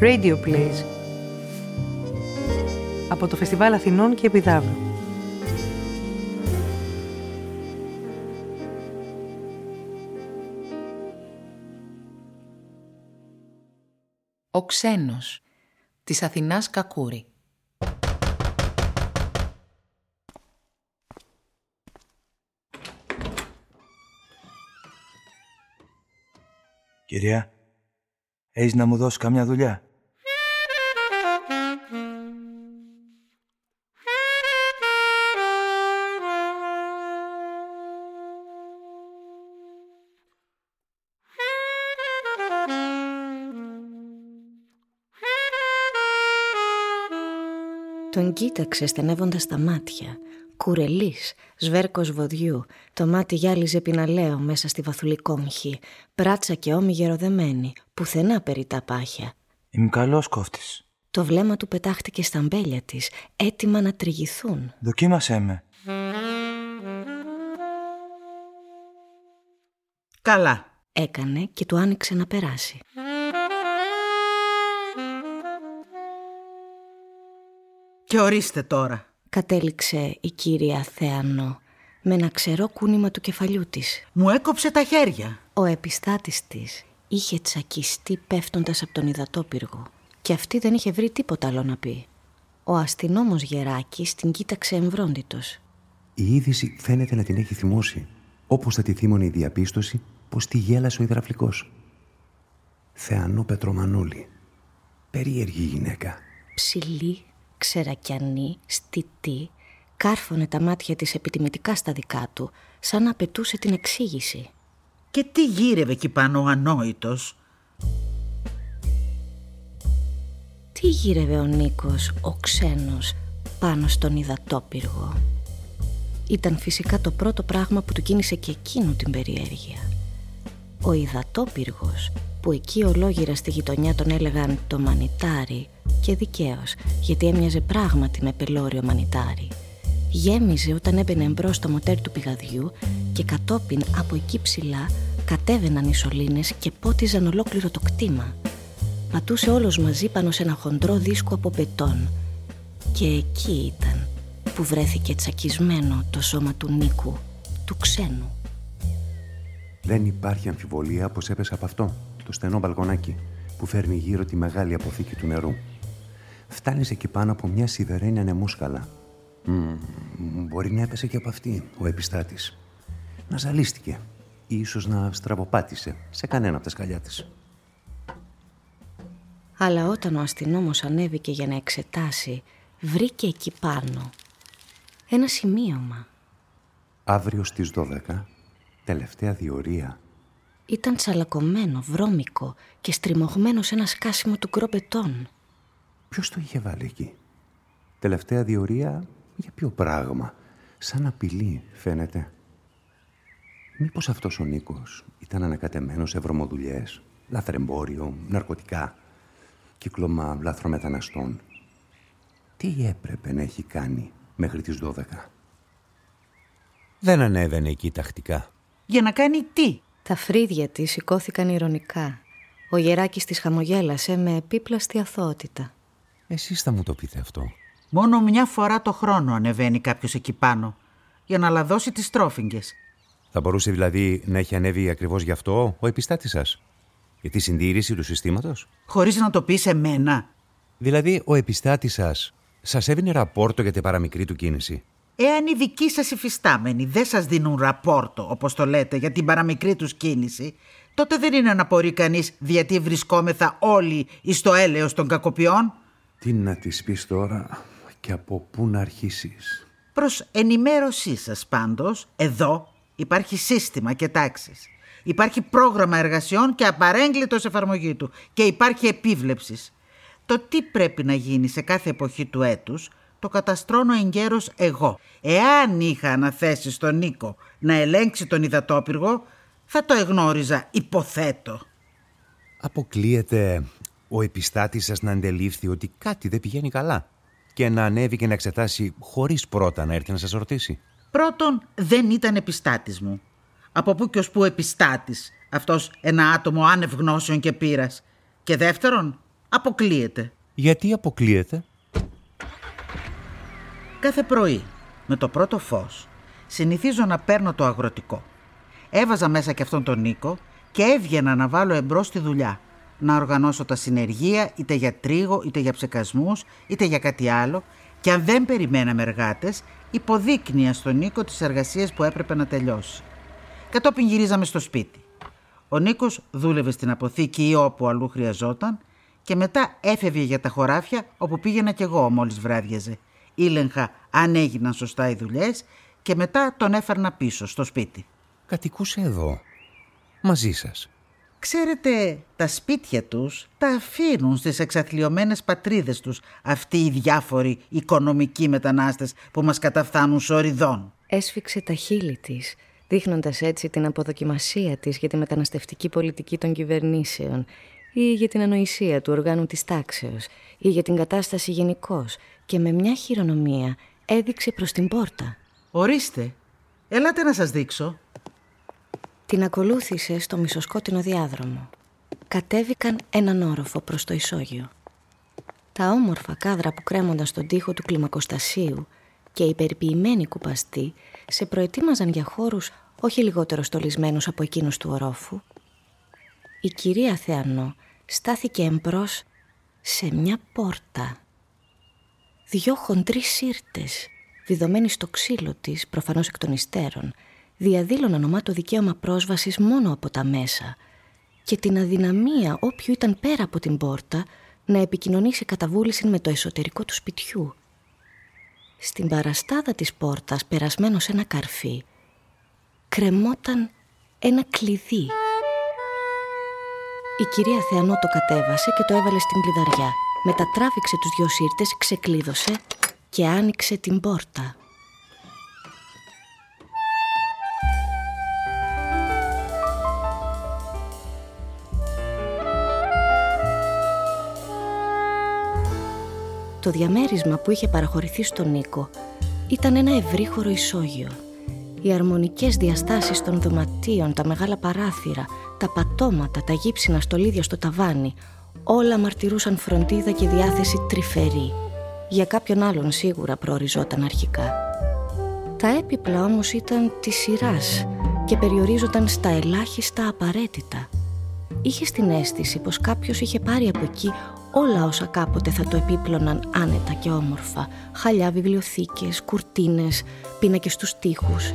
Radio Plays από το Φεστιβάλ Αθηνών και Επιδαύρου. Ο ξένος της Αθηνάς Κακούρη. Κυρία, έχεις να μου δώσεις καμιά δουλειά? Τον κοίταξε στενεύοντας τα μάτια, κουρελής, σβέρκος βοδιού, το μάτι γυάλιζε πιναλέο μέσα στη βαθουλικόμυχη, πράτσα και όμοι γεροδεμένη, πουθενά περί τα πάχια. Είμαι καλός κόφτης. Το βλέμμα του πετάχτηκε στα μπέλια της, έτοιμα να τριγηθούν. Δοκίμασέ με. Καλά. Έκανε και του άνοιξε να περάσει. Και ορίστε τώρα, κατέληξε η κυρία Θεανώ με ένα ξερό κούνημα του κεφαλιού της. Μου έκοψε τα χέρια. Ο επιστάτης της είχε τσακιστεί πέφτοντας από τον υδατόπυργο και αυτή δεν είχε βρει τίποτα άλλο να πει. Ο αστυνόμος Γεράκης την κοίταξε εμβρόντιτος. Η είδηση φαίνεται να την έχει θυμώσει, όπως θα τη θύμωνε η διαπίστωση πως τη γέλασε ο υδραυλικός. Θεανώ Πετρομανώλη, περίεργη γυναίκα. Ψηλή, ξερακιανή, στιτή, κάρφωνε τα μάτια της επιτιμητικά στα δικά του, σαν να απαιτούσε την εξήγηση. Και τι γύρευε εκεί πάνω ο ανόητος? Τι γύρευε ο Νίκος, ο ξένος, πάνω στον υδατόπυργο? Ήταν φυσικά το πρώτο πράγμα που του κίνησε και εκείνου την περιέργεια. Ο υδατόπυργος, που εκεί ολόγυρα στη γειτονιά τον έλεγαν το μανιτάρι, και δικαίως, γιατί έμοιαζε πράγματι με πελώριο μανιτάρι. Γέμιζε όταν έμπαινε εμπρός στο μοτέρ του πηγαδιού και κατόπιν από εκεί ψηλά κατέβαιναν οι σωλήνες και πότιζαν ολόκληρο το κτήμα. Πατούσε όλος μαζί πάνω σε ένα χοντρό δίσκο από μπετόν. Και εκεί ήταν που βρέθηκε τσακισμένο το σώμα του Νίκου, του ξένου. Δεν υπάρχει αμφιβολία πως έπεσε από αυτό, το στενό μπαλκονάκι που φέρνει γύρω τη μεγάλη αποθήκη του νερού. Φτάνεις εκεί πάνω από μια σιδερένια νεμούσκαλα. Μπορεί να έπεσε και από αυτή ο επιστάτης. Να ζαλίστηκε ή ίσως να στραβοπάτησε σε κανένα από τα σκαλιά της. Αλλά όταν ο αστυνόμος ανέβηκε για να εξετάσει, βρήκε εκεί πάνω ένα σημείωμα. Αύριο στις 12, τελευταία διορία. Ήταν τσαλακωμένο, βρώμικο και στριμωγμένο σε ένα σκάσιμο του γκρομπετών. Ποιος το είχε βάλει εκεί? Τελευταία διορία για ποιο πράγμα? Σαν απειλή φαίνεται. Μήπως αυτός ο Νίκος ήταν ανακατεμένος σε βρωμοδουλειές, λαθρεμπόριο, ναρκωτικά, κύκλωμα λαθρομεταναστών? Τι έπρεπε να έχει κάνει μέχρι τις 12? Δεν ανέβαινε εκεί τακτικά. Για να κάνει τι? Τα φρύδια της σηκώθηκαν ειρωνικά. Ο Γεράκης της χαμογέλασε με επίπλαστη αθωότητα. Εσείς θα μου το πείτε αυτό. Μόνο μια φορά το χρόνο ανεβαίνει κάποιος εκεί πάνω, για να λαδώσει τις τρόφιγγες. Θα μπορούσε δηλαδή να έχει ανέβει ακριβώς γι' αυτό ο επιστάτης σας? Για τη συντήρηση του συστήματος? Χωρίς να το πει σε μένα. Δηλαδή ο επιστάτης σας έβινε ραπόρτο για την παραμικρή του κίνηση? Εάν οι δικοί σας υφιστάμενοι δεν σας δίνουν ραπόρτο, όπως το λέτε, για την παραμικρή τους κίνηση, τότε δεν είναι να απορεί κανείς γιατί βρισκόμεθα όλοι εις το έλεος των κακοποιών. Τι να της πεις τώρα και από πού να αρχίσεις? Προς ενημέρωσή σας πάντως, εδώ υπάρχει σύστημα και τάξεις. Υπάρχει πρόγραμμα εργασιών και απαρέγκλητος εφαρμογή του και υπάρχει επίβλεψης. Το τι πρέπει να γίνει σε κάθε εποχή του έτους το καταστρώνω εγκαίρως εγώ. Εάν είχα αναθέσει στον Νίκο να ελέγξει τον υδατόπυργο, θα το εγνώριζα, υποθέτω. Αποκλείεται ο επιστάτης σας να αντελήφθη ότι κάτι δεν πηγαίνει καλά και να ανέβει και να εξετάσει χωρίς πρώτα να έρθει να σας ρωτήσει? Πρώτον, δεν ήταν επιστάτης μου. Από πού και ως πού επιστάτης? Αυτός ένα άτομο άνευ γνώσεων και πείρας. Και δεύτερον, αποκλείεται. Γιατί αποκλείεται? Κάθε πρωί, με το πρώτο φως, συνηθίζω να παίρνω το αγροτικό. Έβαζα μέσα και αυτόν τον Νίκο και έβγαινα να βάλω εμπρός τη δουλειά. Να οργανώσω τα συνεργεία, είτε για τρίγο, είτε για ψεκασμούς, είτε για κάτι άλλο. Και αν δεν περιμέναμε εργάτες, υποδείκνυα στον Νίκο τις εργασίες που έπρεπε να τελειώσει. Κατόπιν γυρίζαμε στο σπίτι. Ο Νίκος δούλευε στην αποθήκη ή όπου αλλού χρειαζόταν και μετά έφευγε για τα χωράφια όπου πήγαινα κι εγώ μόλις βράδιαζε. Ήλεγχα αν έγιναν σωστά οι δουλειές και μετά τον έφερνα πίσω στο σπίτι. Κατοικούσε εδώ, μαζί σας. Ξέρετε, τα σπίτια τους τα αφήνουν στις εξαθλιωμένες πατρίδες τους αυτοί οι διάφοροι οικονομικοί μετανάστες που μας καταφθάνουν σοριδών. Έσφιξε τα χείλη της, δείχνοντας έτσι την αποδοκιμασία της για τη μεταναστευτική πολιτική των κυβερνήσεων ή για την ανοησία του οργάνου της τάξεως ή για την κατάσταση γενικώς και με μια χειρονομία έδειξε προς την πόρτα. Ορίστε, ελάτε να σας δείξω. Την ακολούθησε στο μισοσκότεινο διάδρομο. Κατέβηκαν έναν όροφο προς το ισόγειο. Τα όμορφα κάδρα που κρέμονταν στον τοίχο του κλιμακοστασίου και οι περιποιημένοι κουπαστοί σε προετοίμαζαν για χώρους όχι λιγότερο στολισμένους από εκείνους του ορόφου. Η κυρία Θεανώ στάθηκε εμπρός σε μια πόρτα. Δυο χοντροί σύρτες, βιδωμένοι στο ξύλο της, προφανώς εκ των υστέρων, διαδήλωναν ομά το δικαίωμα πρόσβασης μόνο από τα μέσα και την αδυναμία όποιου ήταν πέρα από την πόρτα να επικοινωνήσει κατά βούληση με το εσωτερικό του σπιτιού. Στην παραστάδα της πόρτας, περασμένο σε ένα καρφί, κρεμόταν ένα κλειδί. Η κυρία Θεανώ το κατέβασε και το έβαλε στην κλειδαριά. Μετατράβηξε τους δυο σύρτες, ξεκλείδωσε και άνοιξε την πόρτα. Το διαμέρισμα που είχε παραχωρηθεί στον Νίκο ήταν ένα ευρύχωρο ισόγειο. Οι αρμονικές διαστάσεις των δωματίων, τα μεγάλα παράθυρα, τα πατώματα, τα γύψινα στολίδια στο ταβάνι, όλα μαρτυρούσαν φροντίδα και διάθεση τρυφερή. Για κάποιον άλλον σίγουρα προοριζόταν αρχικά. Τα έπιπλα όμως ήταν της σειράς και περιορίζονταν στα ελάχιστα απαραίτητα. Είχε την αίσθηση πως κάποιος είχε πάρει από εκεί όλα όσα κάποτε θα το επίπλωναν άνετα και όμορφα. Χαλιά βιβλιοθήκες, κουρτίνες, πίνακες στους τοίχους.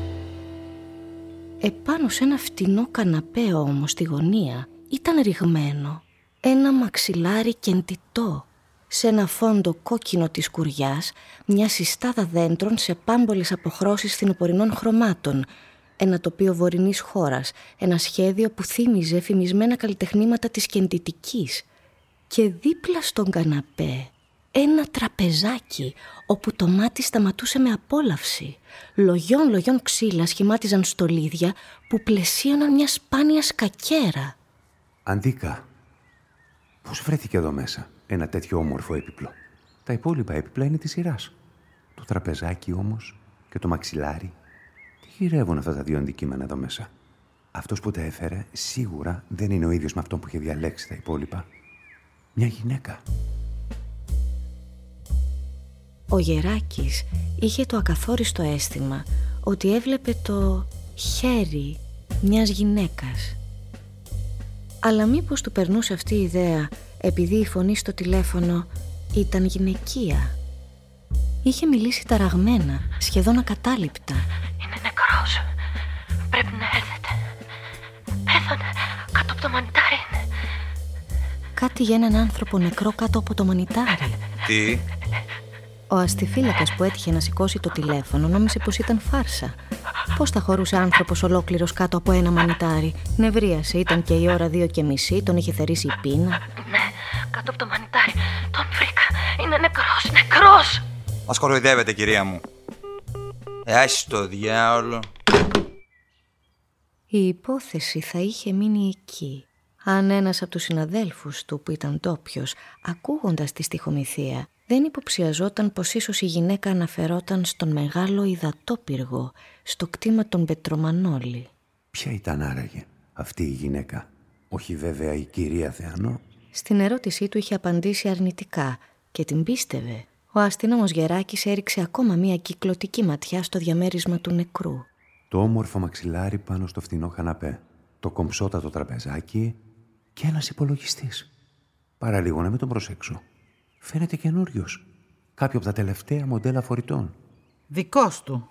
Επάνω σε ένα φτηνό καναπέ όμως στη γωνία ήταν ριγμένο ένα μαξιλάρι κεντητό. Σε ένα φόντο κόκκινο της κουριάς, μια συστάδα δέντρων σε πάμπολες αποχρώσεις φθινοπορεινών χρωμάτων. Ένα τοπίο βορεινής χώρας, ένα σχέδιο που θύμιζε φημισμένα καλλιτεχνήματα της κεντητικής. Και δίπλα στον καναπέ ένα τραπεζάκι όπου το μάτι σταματούσε με απόλαυση. Λογιών ξύλα σχημάτιζαν στολίδια που πλαισίωναν μια σπάνια σκακέρα. Αντίκα, πώς βρέθηκε εδώ μέσα ένα τέτοιο όμορφο έπιπλο? Τα υπόλοιπα έπιπλα είναι της σειράς. Το τραπεζάκι όμως και το μαξιλάρι. Τι γυρεύουν αυτά τα δύο αντικείμενα εδώ μέσα? Αυτός που τα έφερε σίγουρα δεν είναι ο ίδιος με αυτόν που είχε διαλέξει τα υπόλοιπα. Μια γυναίκα. Ο Γεράκης είχε το ακαθόριστο αίσθημα ότι έβλεπε το χέρι μιας γυναίκας. Αλλά μήπως του περνούσε αυτή η ιδέα επειδή η φωνή στο τηλέφωνο ήταν γυναικεία? Είχε μιλήσει ταραγμένα, σχεδόν ακατάληπτα. Είναι νεκρός. Πρέπει να έρθετε. Πέθανε κάτω από το μανιτάρι. Κάτι για έναν άνθρωπο νεκρό κάτω από το μανιτάρι. Τι? Ο αστιφύλακας που έτυχε να σηκώσει το τηλέφωνο νόμισε πως ήταν φάρσα. Πώς θα χωρούσε άνθρωπος ολόκληρος κάτω από ένα μανιτάρι? Νευρίασε, ήταν και η ώρα 2:30, τον είχε θερήσει η πείνα. Ναι, κάτω από το μανιτάρι, τον βρήκα. Είναι νεκρός. Μας κοροϊδεύετε, κυρία μου. Άσε το διάολο. Η υπόθεση θα είχε μείνει εκεί αν ένας από τους συναδέλφους του που ήταν ντόπιος, ακούγοντας τη στιχομυθία, δεν υποψιαζόταν πως ίσως η γυναίκα αναφερόταν στον μεγάλο υδατόπυργο, στο κτήμα των Πετρομανώλη. Ποια ήταν άραγε αυτή η γυναίκα? Όχι βέβαια η κυρία Θεανώ, Στην ερώτησή του είχε απαντήσει αρνητικά και την πίστευε. Ο αστυνόμος Γεράκης έριξε ακόμα μία κυκλωτική ματιά στο διαμέρισμα του νεκρού. Το όμορφο μαξιλάρι πάνω στο φθηνό καναπέ, το κομψότατο τραπεζάκι και ένας υπολογιστής. Παραλίγο να μην τον προσέξω. Φαίνεται καινούριος. Κάποιο από τα τελευταία μοντέλα φορητών. Δικός του,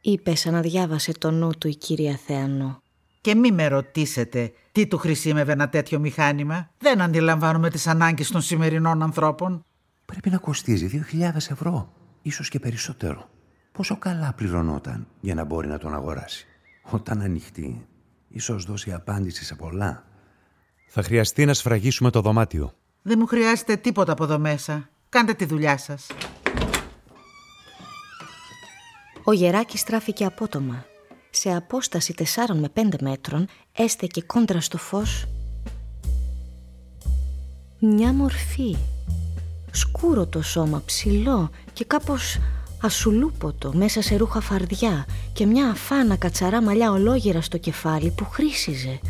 είπε σαν να διάβασε το νου του η κυρία Θεανώ. Και μη με ρωτήσετε τι του χρησιμεύε ένα τέτοιο μηχάνημα. Δεν αντιλαμβάνομαι τις ανάγκες των σημερινών ανθρώπων. Πρέπει να κοστίζει 2.000 ευρώ, ίσως και περισσότερο. Πόσο καλά πληρωνόταν για να μπορεί να τον αγοράσει. Όταν ανοιχτεί, ίσως δώσει απάντηση σε πολλά. Θα χρειαστεί να σφραγίσουμε το δωμάτιο. Δεν μου χρειάζεται τίποτα από εδώ μέσα. Κάντε τη δουλειά σας. Ο Γεράκης στράφηκε απότομα. Σε απόσταση 4 με 5 μέτρων έστεκε κόντρα στο φως μια μορφή. Σκούρο το σώμα, ψηλό και κάπως ασουλούποτο μέσα σε ρούχα φαρδιά και μια αφάνα κατσαρά μαλλιά ολόγυρα στο κεφάλι που χρήσιζε.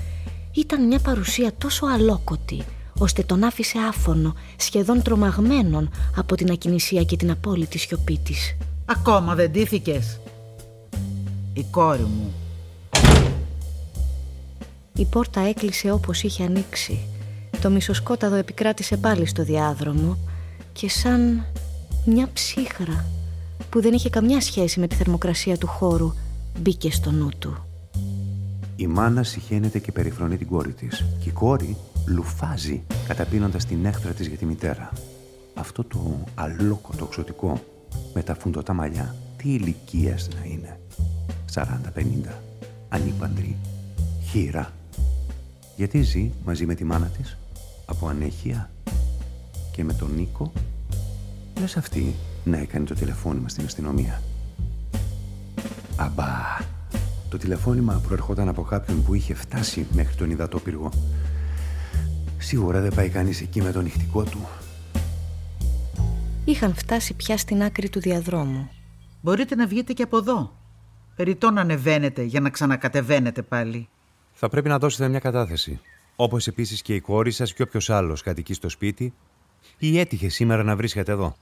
Ήταν μια παρουσία τόσο αλόκοτη, ώστε τον άφησε άφωνο, σχεδόν τρομαγμένον από την ακινησία και την απόλυτη σιωπή της. Ακόμα δεν ντύθηκες, η κόρη μου. Η πόρτα έκλεισε όπως είχε ανοίξει. Το μισοσκόταδο επικράτησε πάλι στο διάδρομο και σαν μια ψύχρα που δεν είχε καμιά σχέση με τη θερμοκρασία του χώρου μπήκε στο νου του. Η μάνα συχαίνεται και περιφρονεί την κόρη της και η κόρη λουφάζει καταπίνοντας την έχθρα της για τη μητέρα. Αυτό το αλόκοτο εξωτικό με τα φουντωτά μαλλιά, τι ηλικίας να είναι. 40-50, ανήπαντρη, χείρα. Γιατί ζει μαζί με τη μάνα της, από ανέχεια, και με τον Νίκο. Λες αυτή να έκανε το τηλεφώνημα στην αστυνομία. Αμπά, το τηλεφώνημα προερχόταν από κάποιον που είχε φτάσει μέχρι τον υδατόπυργο. Σίγουρα δεν πάει κανείς εκεί με τον νυχτικό του. Είχαν φτάσει πια στην άκρη του διαδρόμου. Μπορείτε να βγείτε και από εδώ. Περιττό να ανεβαίνετε για να ξανακατεβαίνετε πάλι. Θα πρέπει να δώσετε μια κατάθεση. Όπως επίσης και η κόρη σας και όποιος άλλος κατοικεί στο σπίτι ή έτυχε σήμερα να βρίσκεται εδώ.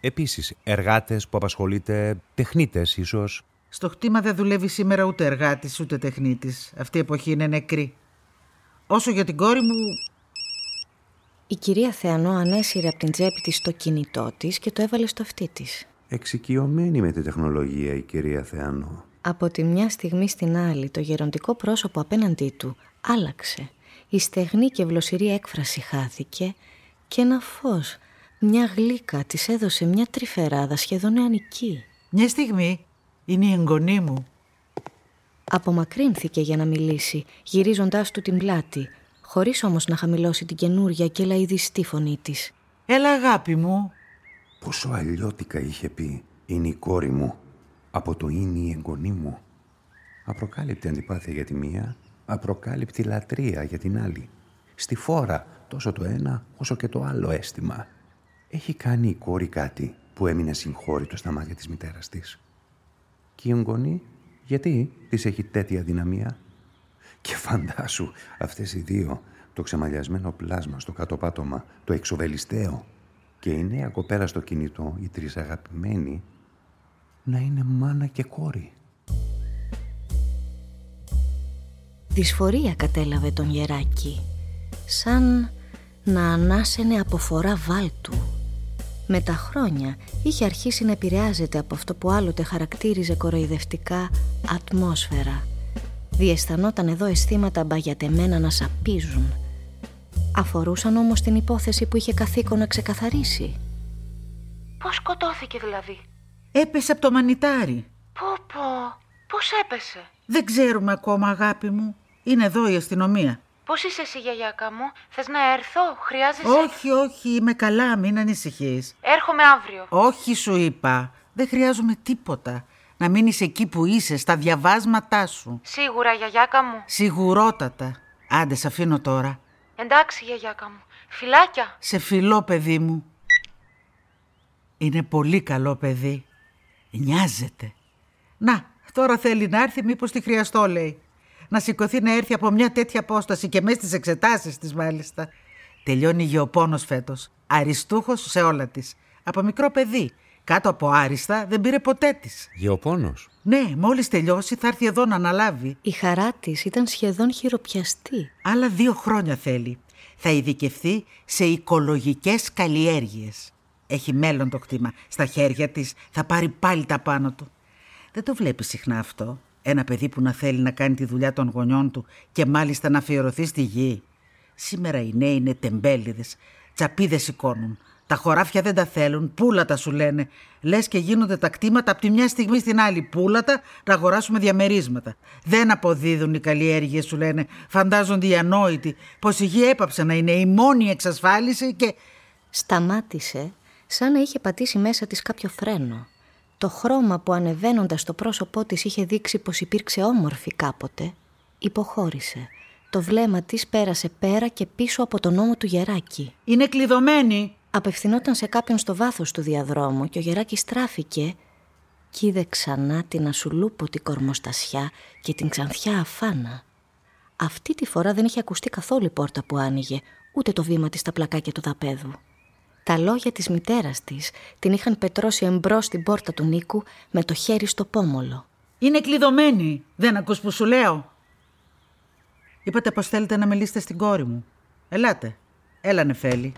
Επίσης, εργάτες που απασχολείτε, τεχνίτες ίσως. Στο χτήμα δεν δουλεύει σήμερα ούτε εργάτης ούτε τεχνίτης. Αυτή η εποχή είναι νεκρή. Όσο για την κόρη μου... Η κυρία Θεανώ ανέσυρε από την τσέπη της το κινητό της και το έβαλε στο αυτί της. Εξοικειωμένη με τη τεχνολογία η κυρία Θεανώ. Από τη μια στιγμή στην άλλη το γεροντικό πρόσωπο απέναντί του άλλαξε. Η στεγνή και βλοσιρή έκφραση χάθηκε και ένα φως, μια γλύκα της έδωσε μια τρυφεράδα σχεδόν νεανική. Μια στιγμή, είναι η εγγονή μου. Απομακρύνθηκε για να μιλήσει, γυρίζοντάς του την πλάτη, χωρίς όμως να χαμηλώσει την καινούρια και λαηδιστή φωνή της. Έλα αγάπη μου. Πόσο αλλιώτικα είχε πει, είναι η κόρη μου, από το είναι η εγγονή μου. Απροκάλυπτη αντιπάθεια για τη μία, απροκάλυπτη λατρεία για την άλλη. Στη φόρα τόσο το ένα όσο και το άλλο αίσθημα. Έχει κάνει η κόρη κάτι που έμεινε συγχώρητο στα μάτια της μητέρας της. Και η εγγονή, γιατί της έχει τέτοια δυναμία. Και φαντάσου αυτές οι δύο, το ξεμαλιασμένο πλάσμα στο κατωπάτωμα, το εξοβελιστέο και η νέα κοπέλα στο κινητό, οι τρεις αγαπημένοι, να είναι μάνα και κόρη. Δυσφορία κατέλαβε τον Γεράκη, σαν να ανάσαινε από φορά βάλτου. Με τα χρόνια είχε αρχίσει να επηρεάζεται από αυτό που άλλοτε χαρακτήριζε κοροϊδευτικά ατμόσφαιρα. Διαισθανόταν εδώ αισθήματα μπαγιατεμένα να σαπίζουν. Αφορούσαν όμως την υπόθεση που είχε καθήκον να ξεκαθαρίσει. Πώς σκοτώθηκε δηλαδή? Έπεσε από το μανιτάρι. Πώς έπεσε? Δεν ξέρουμε ακόμα αγάπη μου. Είναι εδώ η αστυνομία. Πώς είσαι εσύ γιαγιάκα μου, θες να έρθω, χρειάζεσαι? Όχι, είμαι καλά, μην ανησυχείς. Έρχομαι αύριο. Όχι σου είπα, δεν χρειάζομαι τίποτα. Να μείνεις εκεί που είσαι, στα διαβάσματά σου. Σίγουρα, γιαγιάκα μου. Σιγουρότατα. Άντε, σ' αφήνω τώρα. Εντάξει, γιαγιάκα μου. Φιλάκια. Σε φιλώ, παιδί μου. Είναι πολύ καλό παιδί. Νοιάζεται. Να, τώρα θέλει να έρθει, μήπως τη χρειαστώ, λέει. Να σηκωθεί να έρθει από μια τέτοια απόσταση και μέσα στις εξετάσεις της, μάλιστα. Τελειώνει γεωπόνος φέτος, αριστούχος σε όλα της. Από μικρό παιδί, κάτω από άριστα δεν πήρε ποτέ της. Γεωπόνος. Ναι, μόλις τελειώσει θα έρθει εδώ να αναλάβει. Η χαρά της ήταν σχεδόν χειροπιαστή. Άλλα 2 χρόνια θέλει. Θα ειδικευθεί σε οικολογικές καλλιέργειες. Έχει μέλλον το κτήμα. Στα χέρια της θα πάρει πάλι τα πάνω του. Δεν το βλέπει συχνά αυτό. Ένα παιδί που να θέλει να κάνει τη δουλειά των γονιών του και μάλιστα να αφιερωθεί στη γη. Σήμερα οι νέοι είναι τεμπέληδες. Τσαπίδες σηκώνουν. Τα χωράφια δεν τα θέλουν. Πούλατα σου λένε. Λες και γίνονται τα κτήματα από τη μια στιγμή στην άλλη. Πούλατα να αγοράσουμε διαμερίσματα. Δεν αποδίδουν οι καλλιέργειες, σου λένε. Φαντάζονται οι ανόητοι πως η γη έπαψε να είναι η μόνη εξασφάλιση και. Σταμάτησε, σαν να είχε πατήσει μέσα της κάποιο φρένο. Το χρώμα που ανεβαίνοντας στο πρόσωπό της είχε δείξει πως υπήρξε όμορφη κάποτε, υποχώρησε. Το βλέμμα της πέρασε πέρα και πίσω από τον ώμο του Γεράκη. «Είναι κλειδωμένη!» Απευθυνόταν σε κάποιον στο βάθος του διαδρόμου και ο Γεράκης τράφηκε κι είδε ξανά την ασουλούποτη κορμοστασιά και την ξανθιά αφάνα. Αυτή τη φορά δεν είχε ακουστεί καθόλου η πόρτα που άνοιγε, ούτε το βήμα της στα πλακάκια του δαπέδου. Τα λόγια της μητέρας της την είχαν πετρώσει εμπρός στην πόρτα του Νίκου με το χέρι στο πόμολο. «Είναι κλειδωμένη! Δεν ακούς που σου λέω!» «Είπατε πως θέλετε να μιλήσετε στην κόρη μου. Ελάτε. Έλα, Νεφέλη».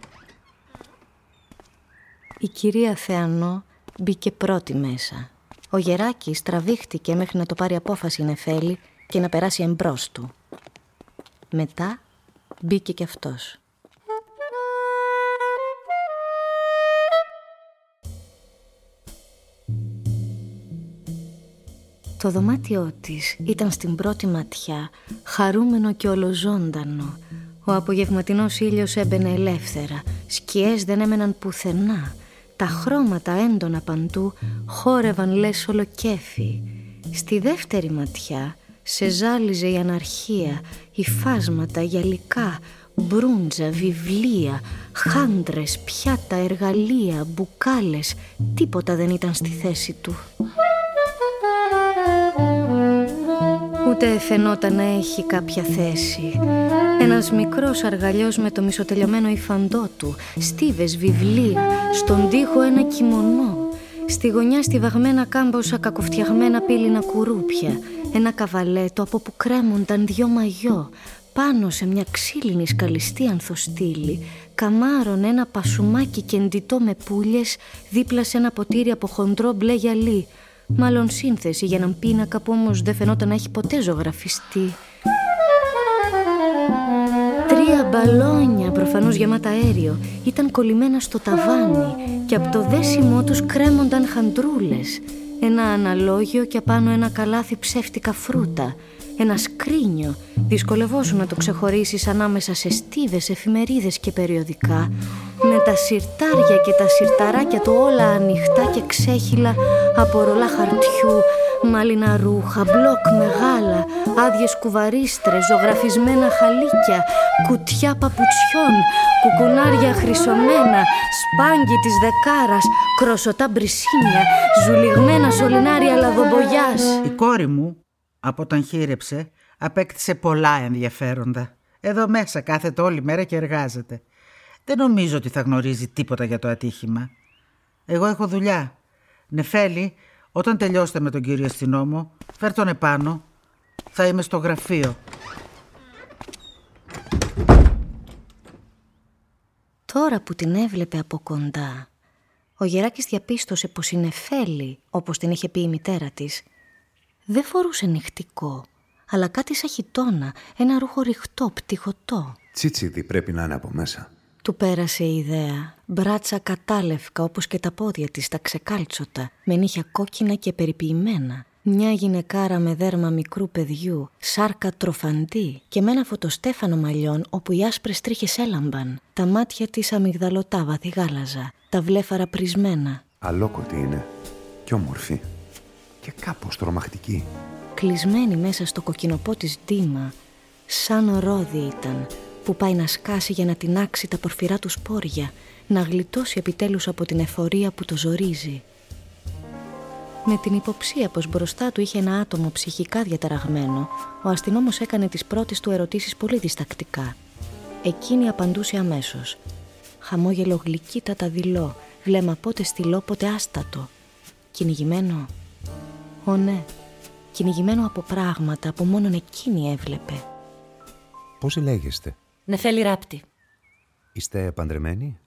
Η κυρία Θεανώ μπήκε πρώτη μέσα. Ο Γεράκης τραβήχτηκε μέχρι να το πάρει απόφαση η Νεφέλη και να περάσει εμπρός του. Μετά μπήκε κι αυτός. Το δωμάτιό της ήταν στην πρώτη ματιά, χαρούμενο και ολοζώντανο. Ο απογευματινός ήλιος έμπαινε ελεύθερα, σκιές δεν έμεναν πουθενά. Τα χρώματα έντονα παντού χόρευαν λες ολοκέφι. Στη δεύτερη ματιά σε ζάλιζε η αναρχία, υφάσματα, γυαλικά, μπρούντζα, βιβλία, χάντρες, πιάτα, εργαλεία, μπουκάλες. Τίποτα δεν ήταν στη θέση του. Ούτε φαινόταν να έχει κάποια θέση. Ένας μικρός αργαλιός με το μισοτελειωμένο υφαντό του, στίβες, βιβλία, στον τοίχο ένα κιμονό, στη γωνιά στιβαγμένα κάμποσα κακοφτιαγμένα πύληνα κουρούπια, ένα καβαλέτο από που κρέμονταν 2 μαγιό, πάνω σε μια ξύλινη σκαλιστή ανθοστήλη, καμάρον ένα πασουμάκι κεντητό με πουλιές, δίπλα σε ένα ποτήρι από χοντρό μπλε γυαλί. Μάλλον σύνθεση για έναν πίνακα που όμως δεν φαινόταν να έχει ποτέ ζωγραφιστεί. 3 μπαλόνια, προφανώς γεμάτα αέριο, ήταν κολλημένα στο ταβάνι και από το δέσιμό τους κρέμονταν χαντρούλες. Ένα αναλόγιο και απάνω ένα καλάθι ψεύτικα φρούτα. Ένα σκρίνιο, δυσκολευόσου να το ξεχωρίσεις ανάμεσα σε στίβες, εφημερίδες και περιοδικά, με τα συρτάρια και τα συρταράκια του όλα ανοιχτά και ξέχυλα από ρολά χαρτιού, μάλινα ρούχα, μπλοκ μεγάλα, άδειες κουβαρίστρες, ζωγραφισμένα χαλίκια, κουτιά παπουτσιών, κουκουνάρια χρυσωμένα, σπάγγι της δεκάρας, κροσωτά μπρισίνια, ζουλιγμένα σωληνάρια λαδομπογιάς. Η κόρη μου, από όταν χείρεψε, απέκτησε πολλά ενδιαφέροντα. Εδώ μέσα κάθεται όλη μέρα και εργάζεται. Δεν νομίζω ότι θα γνωρίζει τίποτα για το ατύχημα. Εγώ έχω δουλειά. Νεφέλη, όταν τελειώσετε με τον κύριο αστυνόμο, φέρ τον επάνω. Θα είμαι στο γραφείο. Τώρα που την έβλεπε από κοντά, ο Γεράκης διαπίστωσε πως η Νεφέλη, όπως την είχε πει η μητέρα της, δεν φορούσε νυχτικό, αλλά κάτι σαν χιτώνα, ένα ρούχο ρηχτό, πτυχωτό. Τσίτσιδι πρέπει να είναι από μέσα. Του πέρασε η ιδέα. Μπράτσα κατάλευκα, όπως και τα πόδια της, τα ξεκάλτσωτα, με νύχια κόκκινα και περιποιημένα. Μια γυναικάρα με δέρμα μικρού παιδιού, σάρκα τροφαντή και με ένα φωτοστέφανο μαλλιών όπου οι άσπρες τρίχες έλαμπαν. Τα μάτια της αμυγδαλωτά βαθυγάλαζα, τα βλέφαρα πρισμένα. Αλόκοτη είναι και όμορφη. Και κάπως τρομακτική. Κλεισμένη μέσα στο κοκκινοπό της ντύμα, σαν ρόδι ήταν, που πάει να σκάσει για να τινάξει τα πορφυρά του σπόρια, να γλιτώσει επιτέλους από την εφορία που το ζορίζει. Με την υποψία πως μπροστά του είχε ένα άτομο ψυχικά διαταραγμένο, ο αστυνόμος έκανε τις πρώτες του ερωτήσεις πολύ διστακτικά. Εκείνη απαντούσε αμέσως. Χαμόγελο γλυκύτατα δειλό, βλέμμα πότε στυλό, πότε άστατο. Κυνηγημένο. Ω ναι, κυνηγημένο από πράγματα που μόνον εκείνη έβλεπε. Πώς λέγεστε? Νεφέλη Ράπτη. Είστε παντρεμένοι?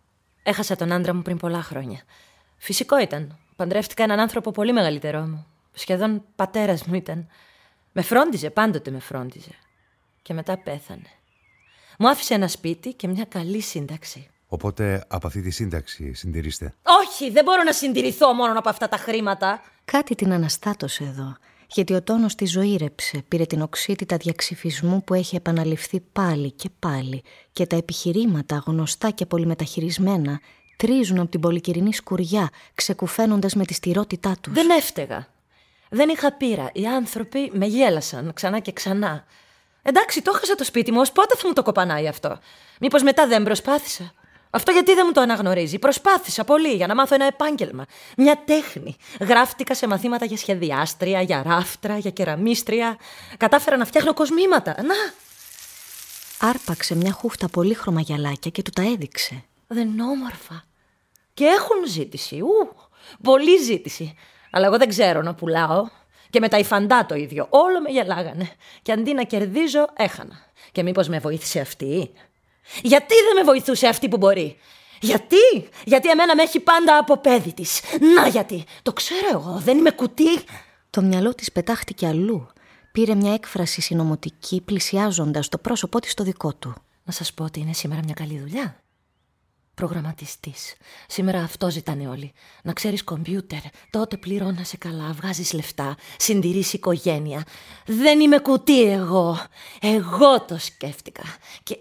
Έχασα τον άντρα μου πριν πολλά χρόνια. Φυσικό ήταν. Παντρεύτηκα έναν άνθρωπο πολύ μεγαλύτερό μου. Σχεδόν πατέρας μου ήταν. Με φρόντιζε, πάντοτε με φρόντιζε. Και μετά πέθανε. Μου άφησε ένα σπίτι και μια καλή σύνταξη. Οπότε από αυτή τη σύνταξη συντηρείστε? Όχι, δεν μπορώ να συντηρηθώ μόνο από αυτά τα χρήματα. Κάτι την αναστάτωσε εδώ, γιατί ο τόνος της ζωήρεψε, πήρε την οξύτητα διαξυφισμού που έχει επαναληφθεί πάλι και πάλι, και τα επιχειρήματα, γνωστά και πολυμεταχειρισμένα, τρίζουν από την πολυκυρινή σκουριά, ξεκουφαίνοντας με τη στηρότητά τους. Δεν έφταιγα. Δεν είχα πείρα. Οι άνθρωποι με γέλασαν ξανά και ξανά. Εντάξει, το έχασα το σπίτι μου, ως πότε θα μου το κοπανάει αυτό? Μήπως μετά δεν προσπάθησα? Αυτό γιατί δεν μου το αναγνωρίζει? Προσπάθησα πολύ για να μάθω ένα επάγγελμα, μια τέχνη. Γράφτηκα σε μαθήματα για σχεδιάστρια, για ράφτρα, για κεραμίστρια. Κατάφερα να φτιάχνω κοσμήματα. Να! Άρπαξε μια χούφτα πολύχρωμα γυαλάκια και του τα έδειξε. Δεν όμορφα. Και έχουν ζήτηση. Πολύ ζήτηση. Αλλά εγώ δεν ξέρω να πουλάω. Και με τα υφαντά το ίδιο. Όλο με γελάγανε. Και αντί να κερδίζω, έχανα. Και μήπως με βοήθησε αυτή? Γιατί δεν με βοηθούσε αυτή που μπορεί? Γιατί εμένα με έχει πάντα από παιδί της. Να γιατί. Το ξέρω εγώ. Δεν είμαι κουτί. Το μυαλό της πετάχτηκε αλλού. Πήρε μια έκφραση συνωμοτική, πλησιάζοντας το πρόσωπό της στο δικό του. Να σας πω ότι είναι σήμερα μια καλή δουλειά. Προγραμματιστής. Σήμερα αυτό ζητάνε όλοι. Να ξέρεις κομπιούτερ, τότε πληρώνασαι καλά, βγάζεις λεφτά, συντηρείς οικογένεια. Δεν είμαι κουτί εγώ. Εγώ το σκέφτηκα. Και...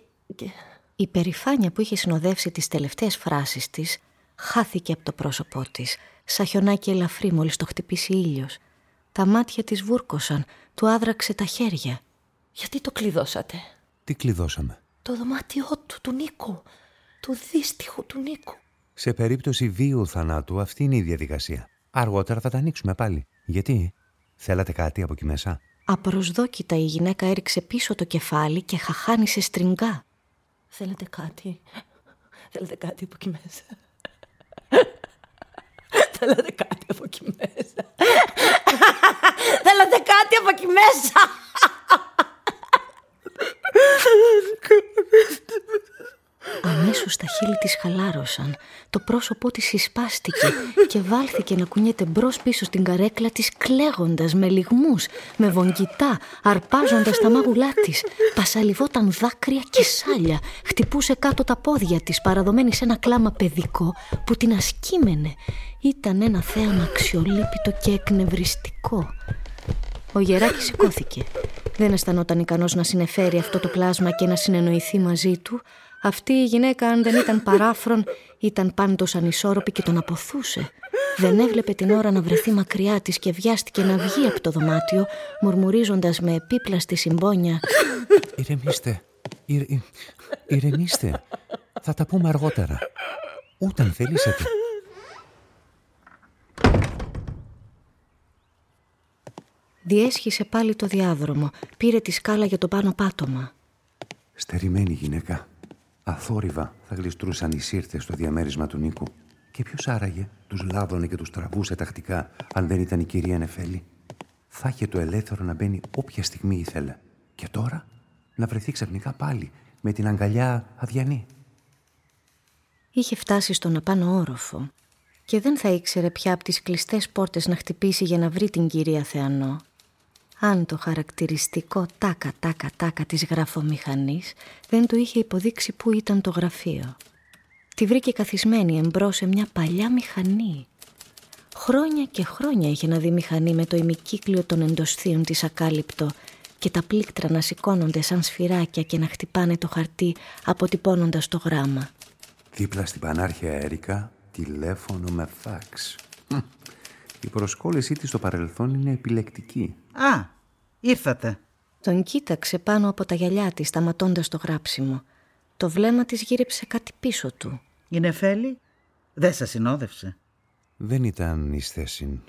Η περηφάνεια που είχε συνοδεύσει τις τελευταίες φράσεις της χάθηκε από το πρόσωπό της, σαν χιονάκι ελαφρύ μόλις το χτυπήσει ήλιος. Τα μάτια της βούρκωσαν, του άδραξε τα χέρια. Γιατί το κλειδώσατε? Τι κλειδώσαμε? Το δωμάτιό του Νίκου. Του δύστιχου του Νίκου. Σε περίπτωση βίου θανάτου αυτή είναι η διαδικασία. Αργότερα θα τα ανοίξουμε πάλι. Γιατί? Θέλατε κάτι από εκεί μέσα? Απροσδόκητα η γυναίκα έριξε πίσω το κεφάλι και χαχάνισε στριγκά. Θέλετε κάτι? Θέλετε κάτι από εκεί μέσα? Θέλετε κάτι από εκεί μέσα? Θέλετε κάτι από εκεί μέσα? Αμέσως τα χείλη της χαλάρωσαν. Το πρόσωπό της συσπάστηκε και βάλθηκε να κουνιέται μπρος πίσω στην καρέκλα της, κλαίγοντας με λυγμούς, με βονγκητά, αρπάζοντας τα μάγουλά της. Πασαλιβόταν δάκρυα και σάλια. Χτυπούσε κάτω τα πόδια της, παραδομένη σε ένα κλάμα παιδικό που την ασκήμενε. Ήταν ένα θέαμα αξιολύπητο και εκνευριστικό. Ο Γεράκης σηκώθηκε. Δεν αισθανόταν ικανός να συνεφέρει αυτό το πλάσμα και να συνεννοηθεί μαζί του. Αυτή η γυναίκα, αν δεν ήταν παράφρον, ήταν πάντως ανισόρροπη και τον αποθούσε. Δεν έβλεπε την ώρα να βρεθεί μακριά της και βιάστηκε να βγει από το δωμάτιο, μουρμουρίζοντας με επίπλαστη συμπόνια. Ηρεμήστε, ηρεμήστε. Θα τα πούμε αργότερα. Όταν θελήσετε. Διέσχισε πάλι το διάδρομο. Πήρε τη σκάλα για το πάνω πάτωμα. Στερημένη γυναίκα. Αθόρυβα θα γλιστρούσαν οι σύρτες στο διαμέρισμα του Νίκου. Και ποιος άραγε τους λάδωνε και τους τραβούσε τακτικά, αν δεν ήταν η κυρία Νεφέλη? Θα είχε το ελεύθερο να μπαίνει όποια στιγμή ήθελε. Και τώρα να βρεθεί ξαφνικά πάλι με την αγκαλιά αδιανή. Είχε φτάσει στον απάνω όροφο και δεν θα ήξερε πια από τις κλειστές πόρτες να χτυπήσει για να βρει την κυρία Θεανώ. Αν το χαρακτηριστικό τάκα-τάκα-τάκα της γραφομηχανής δεν του είχε υποδείξει πού ήταν το γραφείο. Τη βρήκε καθισμένη εμπρός σε μια παλιά μηχανή. Χρόνια και χρόνια είχε να δει μηχανή με το ημικύκλιο των εντοσθείων της ακάλυπτο και τα πλήκτρα να σηκώνονται σαν σφυράκια και να χτυπάνε το χαρτί αποτυπώνοντας το γράμμα. Δίπλα στην πανάρχια Έρικα, τηλέφωνο με φάξ. Η προσκόλλησή της στο παρελθόν είναι επιλεκτική. Α, ήρθατε. Τον κοίταξε πάνω από τα γυαλιά της, σταματώντας το γράψιμο. Το βλέμμα της γύρεψε κάτι πίσω του. Η Νεφέλη δεν σας συνόδευσε? Δεν ήταν εις θέση.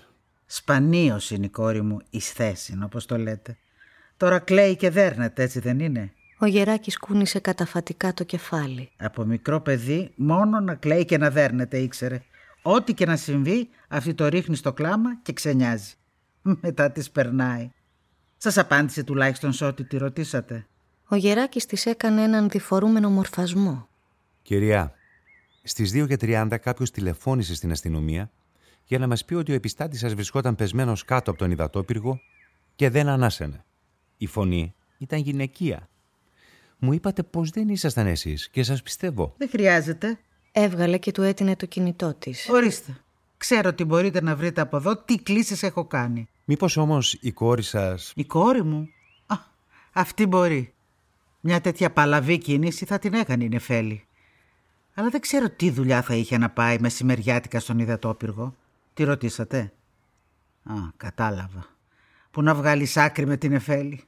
Σπανίως είναι η κόρη μου εις θέση, όπως το λέτε. Τώρα κλαίει και δέρνεται, έτσι δεν είναι? Ο Γεράκης κούνησε καταφατικά το κεφάλι. Από μικρό παιδί μόνο να κλαίει και να δέρνεται ήξερε. Ό,τι και να συμβεί, αυτή το ρίχνει στο κλάμα και ξενιάζει. Μετά της περνάει. Σας απάντησε τουλάχιστον σε ό,τι τη ρωτήσατε? Ο Γεράκης της έκανε έναν διφορούμενο μορφασμό. Κυρία, στις 2:30 κάποιος τηλεφώνησε στην αστυνομία για να μας πει ότι ο επιστάτης σας βρισκόταν πεσμένος κάτω από τον υδατόπυργο και δεν ανάσαινε. Η φωνή ήταν γυναικεία. Μου είπατε πως δεν ήσασταν εσείς και σας πιστεύω. Δεν χρειάζεται. Έβγαλε και του έτεινε το κινητό της. Ορίστε. Ξέρω ότι μπορείτε να βρείτε από εδώ τι κλήσεις έχω κάνει. Μήπως όμως η κόρη σας... Η κόρη μου? Αυτή μπορεί. Μια τέτοια παλαβή κίνηση θα την έκανε η Νεφέλη. Αλλά δεν ξέρω τι δουλειά θα είχε να πάει μεσημεριάτικα στον υδατόπυργο. Τι ρωτήσατε? Κατάλαβα. Που να βγάλεις άκρη με την Νεφέλη.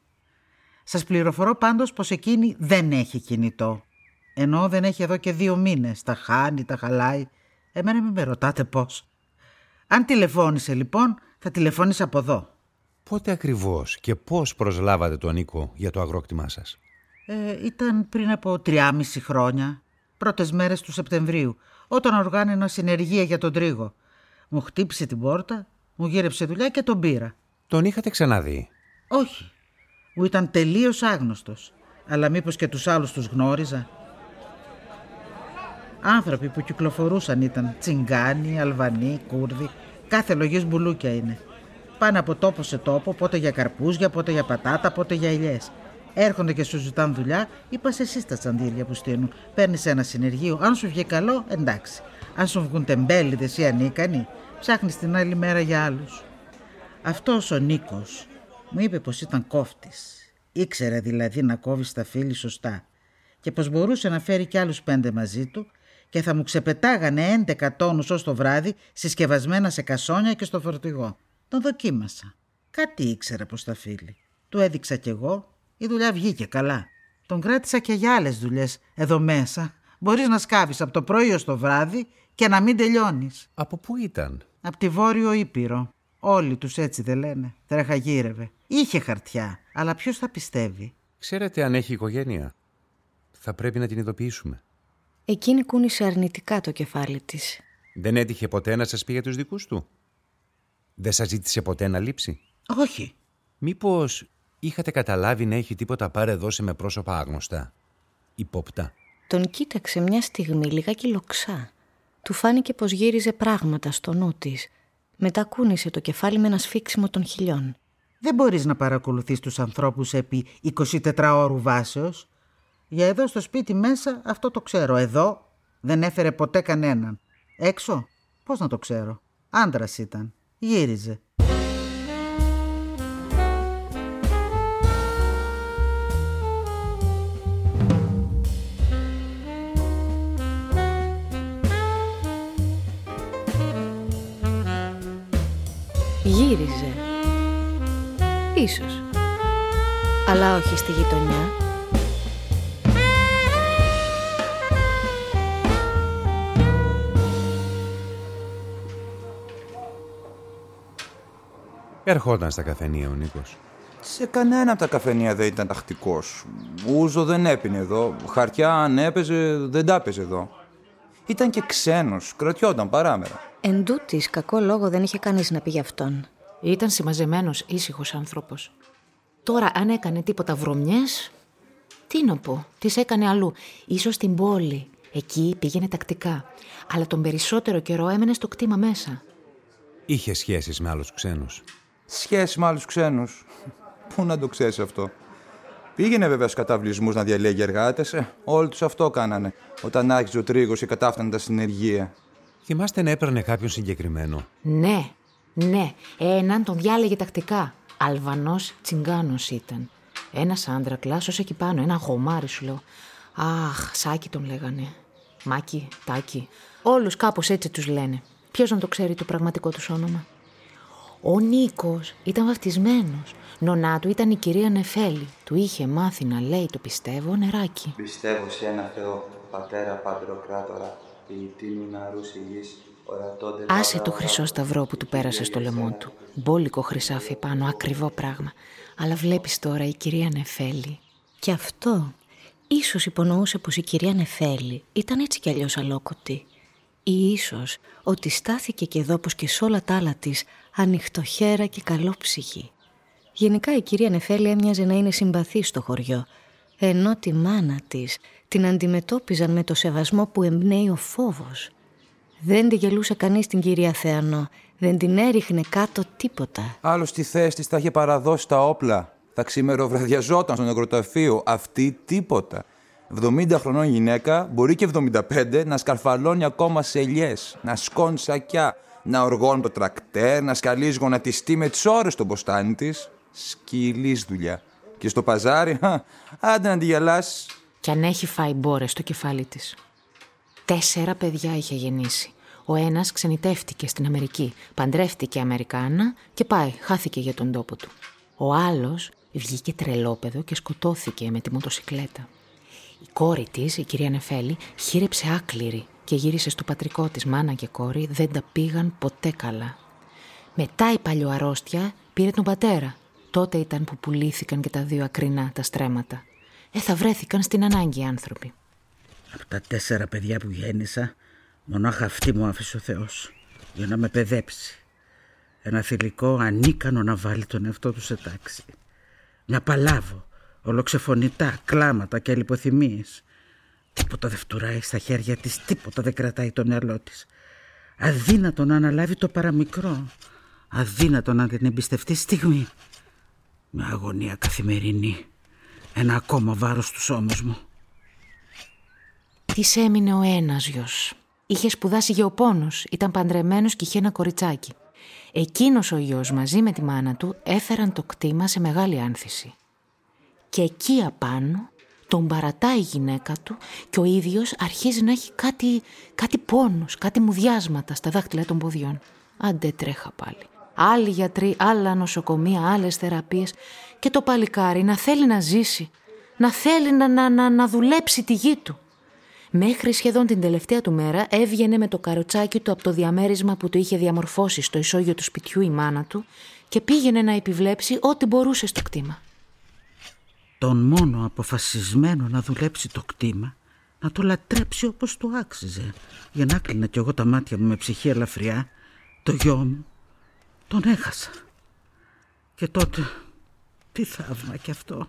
Σας πληροφορώ πάντως πως εκείνη δεν έχει κινητό. Ενώ δεν έχει εδώ και 2 μήνες. Τα χάνει, τα χαλάει. Εμένα μην με ρωτάτε πώς. Αν τηλεφώνησε λοιπόν, θα τηλεφώνησε από εδώ. Πότε ακριβώς και πώς προσλάβατε τον Νίκο για το αγρόκτημά σας? Ήταν πριν από 3,5 χρόνια, πρώτες μέρες του Σεπτεμβρίου, όταν οργάνωνα συνεργεία για τον τρίγο. Μου χτύπησε την πόρτα, μου γύρεψε δουλειά και τον πήρα. Τον είχατε ξαναδεί? Όχι. Μου ήταν τελείως άγνωστος. Αλλά μήπως και τους άλλους τους γνώριζα? Άνθρωποι που κυκλοφορούσαν ήταν Τσιγκάνοι, Αλβανοί, Κούρδοι. Κάθε λογής μπουλούκια είναι. Πάνε από τόπο σε τόπο, πότε για καρπούζια, πότε για πατάτα, πότε για ελιές. Έρχονται και σου ζητάνε δουλειά, είπα εσύ τα τσαντήρια που στείνουν. Παίρνεις ένα συνεργείο, αν σου βγει καλό, εντάξει. Αν σου βγουν τεμπέληδες ή ανίκανοι, ψάχνεις την άλλη μέρα για άλλους. Αυτός ο Νίκος μου είπε πως ήταν κόφτης. Ήξερε δηλαδή να κόβει στα φίλη σωστά. Και πως μπορούσε να φέρει κι άλλους 5 μαζί του και θα μου ξεπετάγανε 11 τόνους ως το βράδυ, συσκευασμένα σε κασόνια και στο φορτηγό. Τον δοκίμασα. Κάτι ήξερε πως τα φίλη. Του έδειξα κι εγώ. Η δουλειά βγήκε καλά. Τον κράτησα και για άλλες δουλειές εδώ μέσα. Μπορείς να σκάβεις από το πρωί ως το βράδυ και να μην τελειώνεις. Από πού ήταν? Από τη Βόρειο Ήπειρο. Όλοι τους έτσι δεν λένε. Τρεχαγύρευε. Είχε χαρτιά. Αλλά ποιος θα πιστεύει? Ξέρετε αν έχει οικογένεια? Θα πρέπει να την ειδοποιήσουμε. Εκείνη κούνησε αρνητικά το κεφάλι της. Δεν έτυχε ποτέ να σας πει για τους δικούς του? Δεν σας ζήτησε ποτέ να λείψει? Όχι. Μήπως είχατε καταλάβει να έχει τίποτα παρεδώσει με πρόσωπα άγνωστα? Υπόπτα. Τον κοίταξε μια στιγμή λιγάκι λοξά. Του φάνηκε πως γύριζε πράγματα στο νου της. Μετά κούνησε το κεφάλι με ένα σφίξιμο των χιλιών. Δεν μπορείς να παρακολουθείς τους ανθρώπους επί 24 ώρου βάσεως. Για εδώ στο σπίτι μέσα αυτό το ξέρω. Εδώ δεν έφερε ποτέ κανέναν. Έξω πώς να το ξέρω? Άντρας ήταν. Γύριζε. Γύριζε. Ίσως. Αλλά όχι στη γειτονιά. Ερχόταν στα καφενεία ο Νίκος. Σε κανένα από τα καφενεία δεν ήταν τακτικός. Ούζο δεν έπινε εδώ. Χαρτιά αν έπαιζε δεν τα έπαιζε εδώ. Ήταν και ξένος. Κρατιόταν παράμερα. Εν τούτης, κακό λόγο δεν είχε κανείς να πει γι' αυτόν. Ήταν συμμαζεμένος, ήσυχος άνθρωπος. Τώρα αν έκανε τίποτα βρωμιές, τι να πω, τις έκανε αλλού. Ίσως στην πόλη. Εκεί πήγαινε τακτικά. Αλλά τον περισσότερο καιρό έμενε στο κτήμα μέσα. Είχε σχέσεις με άλλους ξένους? Σχέσεις με άλλους ξένους? Πού να το ξέρεις αυτό? Πήγαινε βέβαια στους καταβλισμούς να διαλέγει εργάτες. Όλοι τους αυτό κάνανε. Όταν άρχιζε ο τρίγος και κατάφτανε τα συνεργεία. Θυμάστε να έπαιρνε κάποιον συγκεκριμένο? Ναι. Έναν τον διάλεγε τακτικά. Αλβανός Τσιγκάνος ήταν. Ένας άντρακλας ως εκεί πάνω. Ένα γομάρι σου λέω. Αχ, Σάκη τον λέγανε. Μάκη, Τάκη. Όλους κάπως έτσι τους λένε. Ποιος να το ξέρει το πραγματικό τους όνομα? Ο Νίκος ήταν βαφτισμένος. Νονά του ήταν η κυρία Νεφέλη. Του είχε μάθει να λέει το πιστεύω νεράκι. Πιστεύω σε ένα Θεό, Πατέρα Παντοκράτορα, ποιητή ναρούση γης, ορατώντε... Άσε το χρυσό σταυρό που του πέρασε στο λαιμό του. Μπόλικο χρυσάφι πάνω, ακριβό πράγμα. Αλλά βλέπεις τώρα η κυρία Νεφέλη. Και αυτό Ίσως υπονοούσε πως η κυρία Νεφέλη ήταν έτσι κι αλλιώς αλόκοτη. Ή ίσως ότι στάθηκε και εδώ πως και σ' όλα τα άλλα της ανοιχτοχέρα και καλόψυχη. Γενικά η κυρία Νεφέλη έμοιαζε να είναι συμπαθή στο χωριό, ενώ τη μάνα της την αντιμετώπιζαν με το σεβασμό που εμπνέει ο φόβος. Δεν τη γελούσε κανείς την κυρία Θεανώ, δεν την έριχνε κάτω τίποτα. Άλλος στη θέση της τα είχε παραδώσει τα όπλα, τα ξημεροβραδιαζόταν στο νεκροταφείο, αυτή τίποτα. 70 χρονών γυναίκα, μπορεί και 75, να σκαρφαλώνει ακόμα σε ελιές, να σκώνει σακιά, να οργώνει το τρακτέρ, να σκαλίζει γονατιστή με τις ώρες στο μποστάνι της. Σκυλής δουλειά. Και στο παζάρι, άντε να τη γελάσει. Κι αν έχει φάει μπόρες στο κεφάλι της. 4 παιδιά είχε γεννήσει. Ο ένας ξενιτεύτηκε στην Αμερική, παντρεύτηκε Αμερικάνα και πάει, χάθηκε για τον τόπο του. Ο άλλος βγήκε τρελόπεδο και σκοτώθηκε με τη μοτοσικλέτα. Η κόρη της, η κυρία Νεφέλη, χείρεψε άκληρη και γύρισε στο πατρικό της. Μάνα και κόρη δεν τα πήγαν ποτέ καλά. Μετά η παλιοαρρώστια πήρε τον πατέρα. Τότε ήταν που πουλήθηκαν και τα 2 ακρινά τα στρέμματα. Θα βρέθηκαν στην ανάγκη οι άνθρωποι. Από τα 4 παιδιά που γέννησα, μονάχα αυτή μου άφησε ο Θεός για να με παιδέψει. Ένα θηλυκό ανίκανο να βάλει τον εαυτό του σε τάξη. Μια παλάβο, ολοξεφωνητά, κλάματα και λιποθυμίες. Τίποτα δεν φτουράει στα χέρια της, τίποτα δεν κρατάει το μυαλό της. Αδύνατο να αναλάβει το παραμικρό, αδύνατο να την εμπιστευτεί στιγμή. Μια αγωνία καθημερινή, ένα ακόμα βάρος στους ώμους μου. Της έμεινε ο ένας γιος. Είχε σπουδάσει γεωπόνος, ήταν παντρεμένος και είχε ένα κοριτσάκι. Εκείνος ο γιος μαζί με τη μάνα του έφεραν το κτήμα σε μεγάλη άνθηση. Και εκεί απάνω τον παρατάει η γυναίκα του και ο ίδιος αρχίζει να έχει κάτι πόνος, κάτι μουδιάσματα στα δάχτυλα των ποδιών. Άντε τρέχα πάλι. Άλλοι γιατροί, άλλα νοσοκομεία, άλλες θεραπείες και το παλικάρι να θέλει να ζήσει, να θέλει να δουλέψει τη γη του. Μέχρι σχεδόν την τελευταία του μέρα έβγαινε με το καροτσάκι του από το διαμέρισμα που του είχε διαμορφώσει στο ισόγειο του σπιτιού η μάνα του και πήγαινε να επιβλέψει ό,τι μπορούσε στο κτήμα. Τον μόνο αποφασισμένο να δουλέψει το κτήμα, να το λατρέψει όπως του άξιζε, για να κλείνα κι εγώ τα μάτια μου με ψυχή ελαφριά, το γιο μου, τον έχασα. Και τότε, τι θαύμα κι αυτό,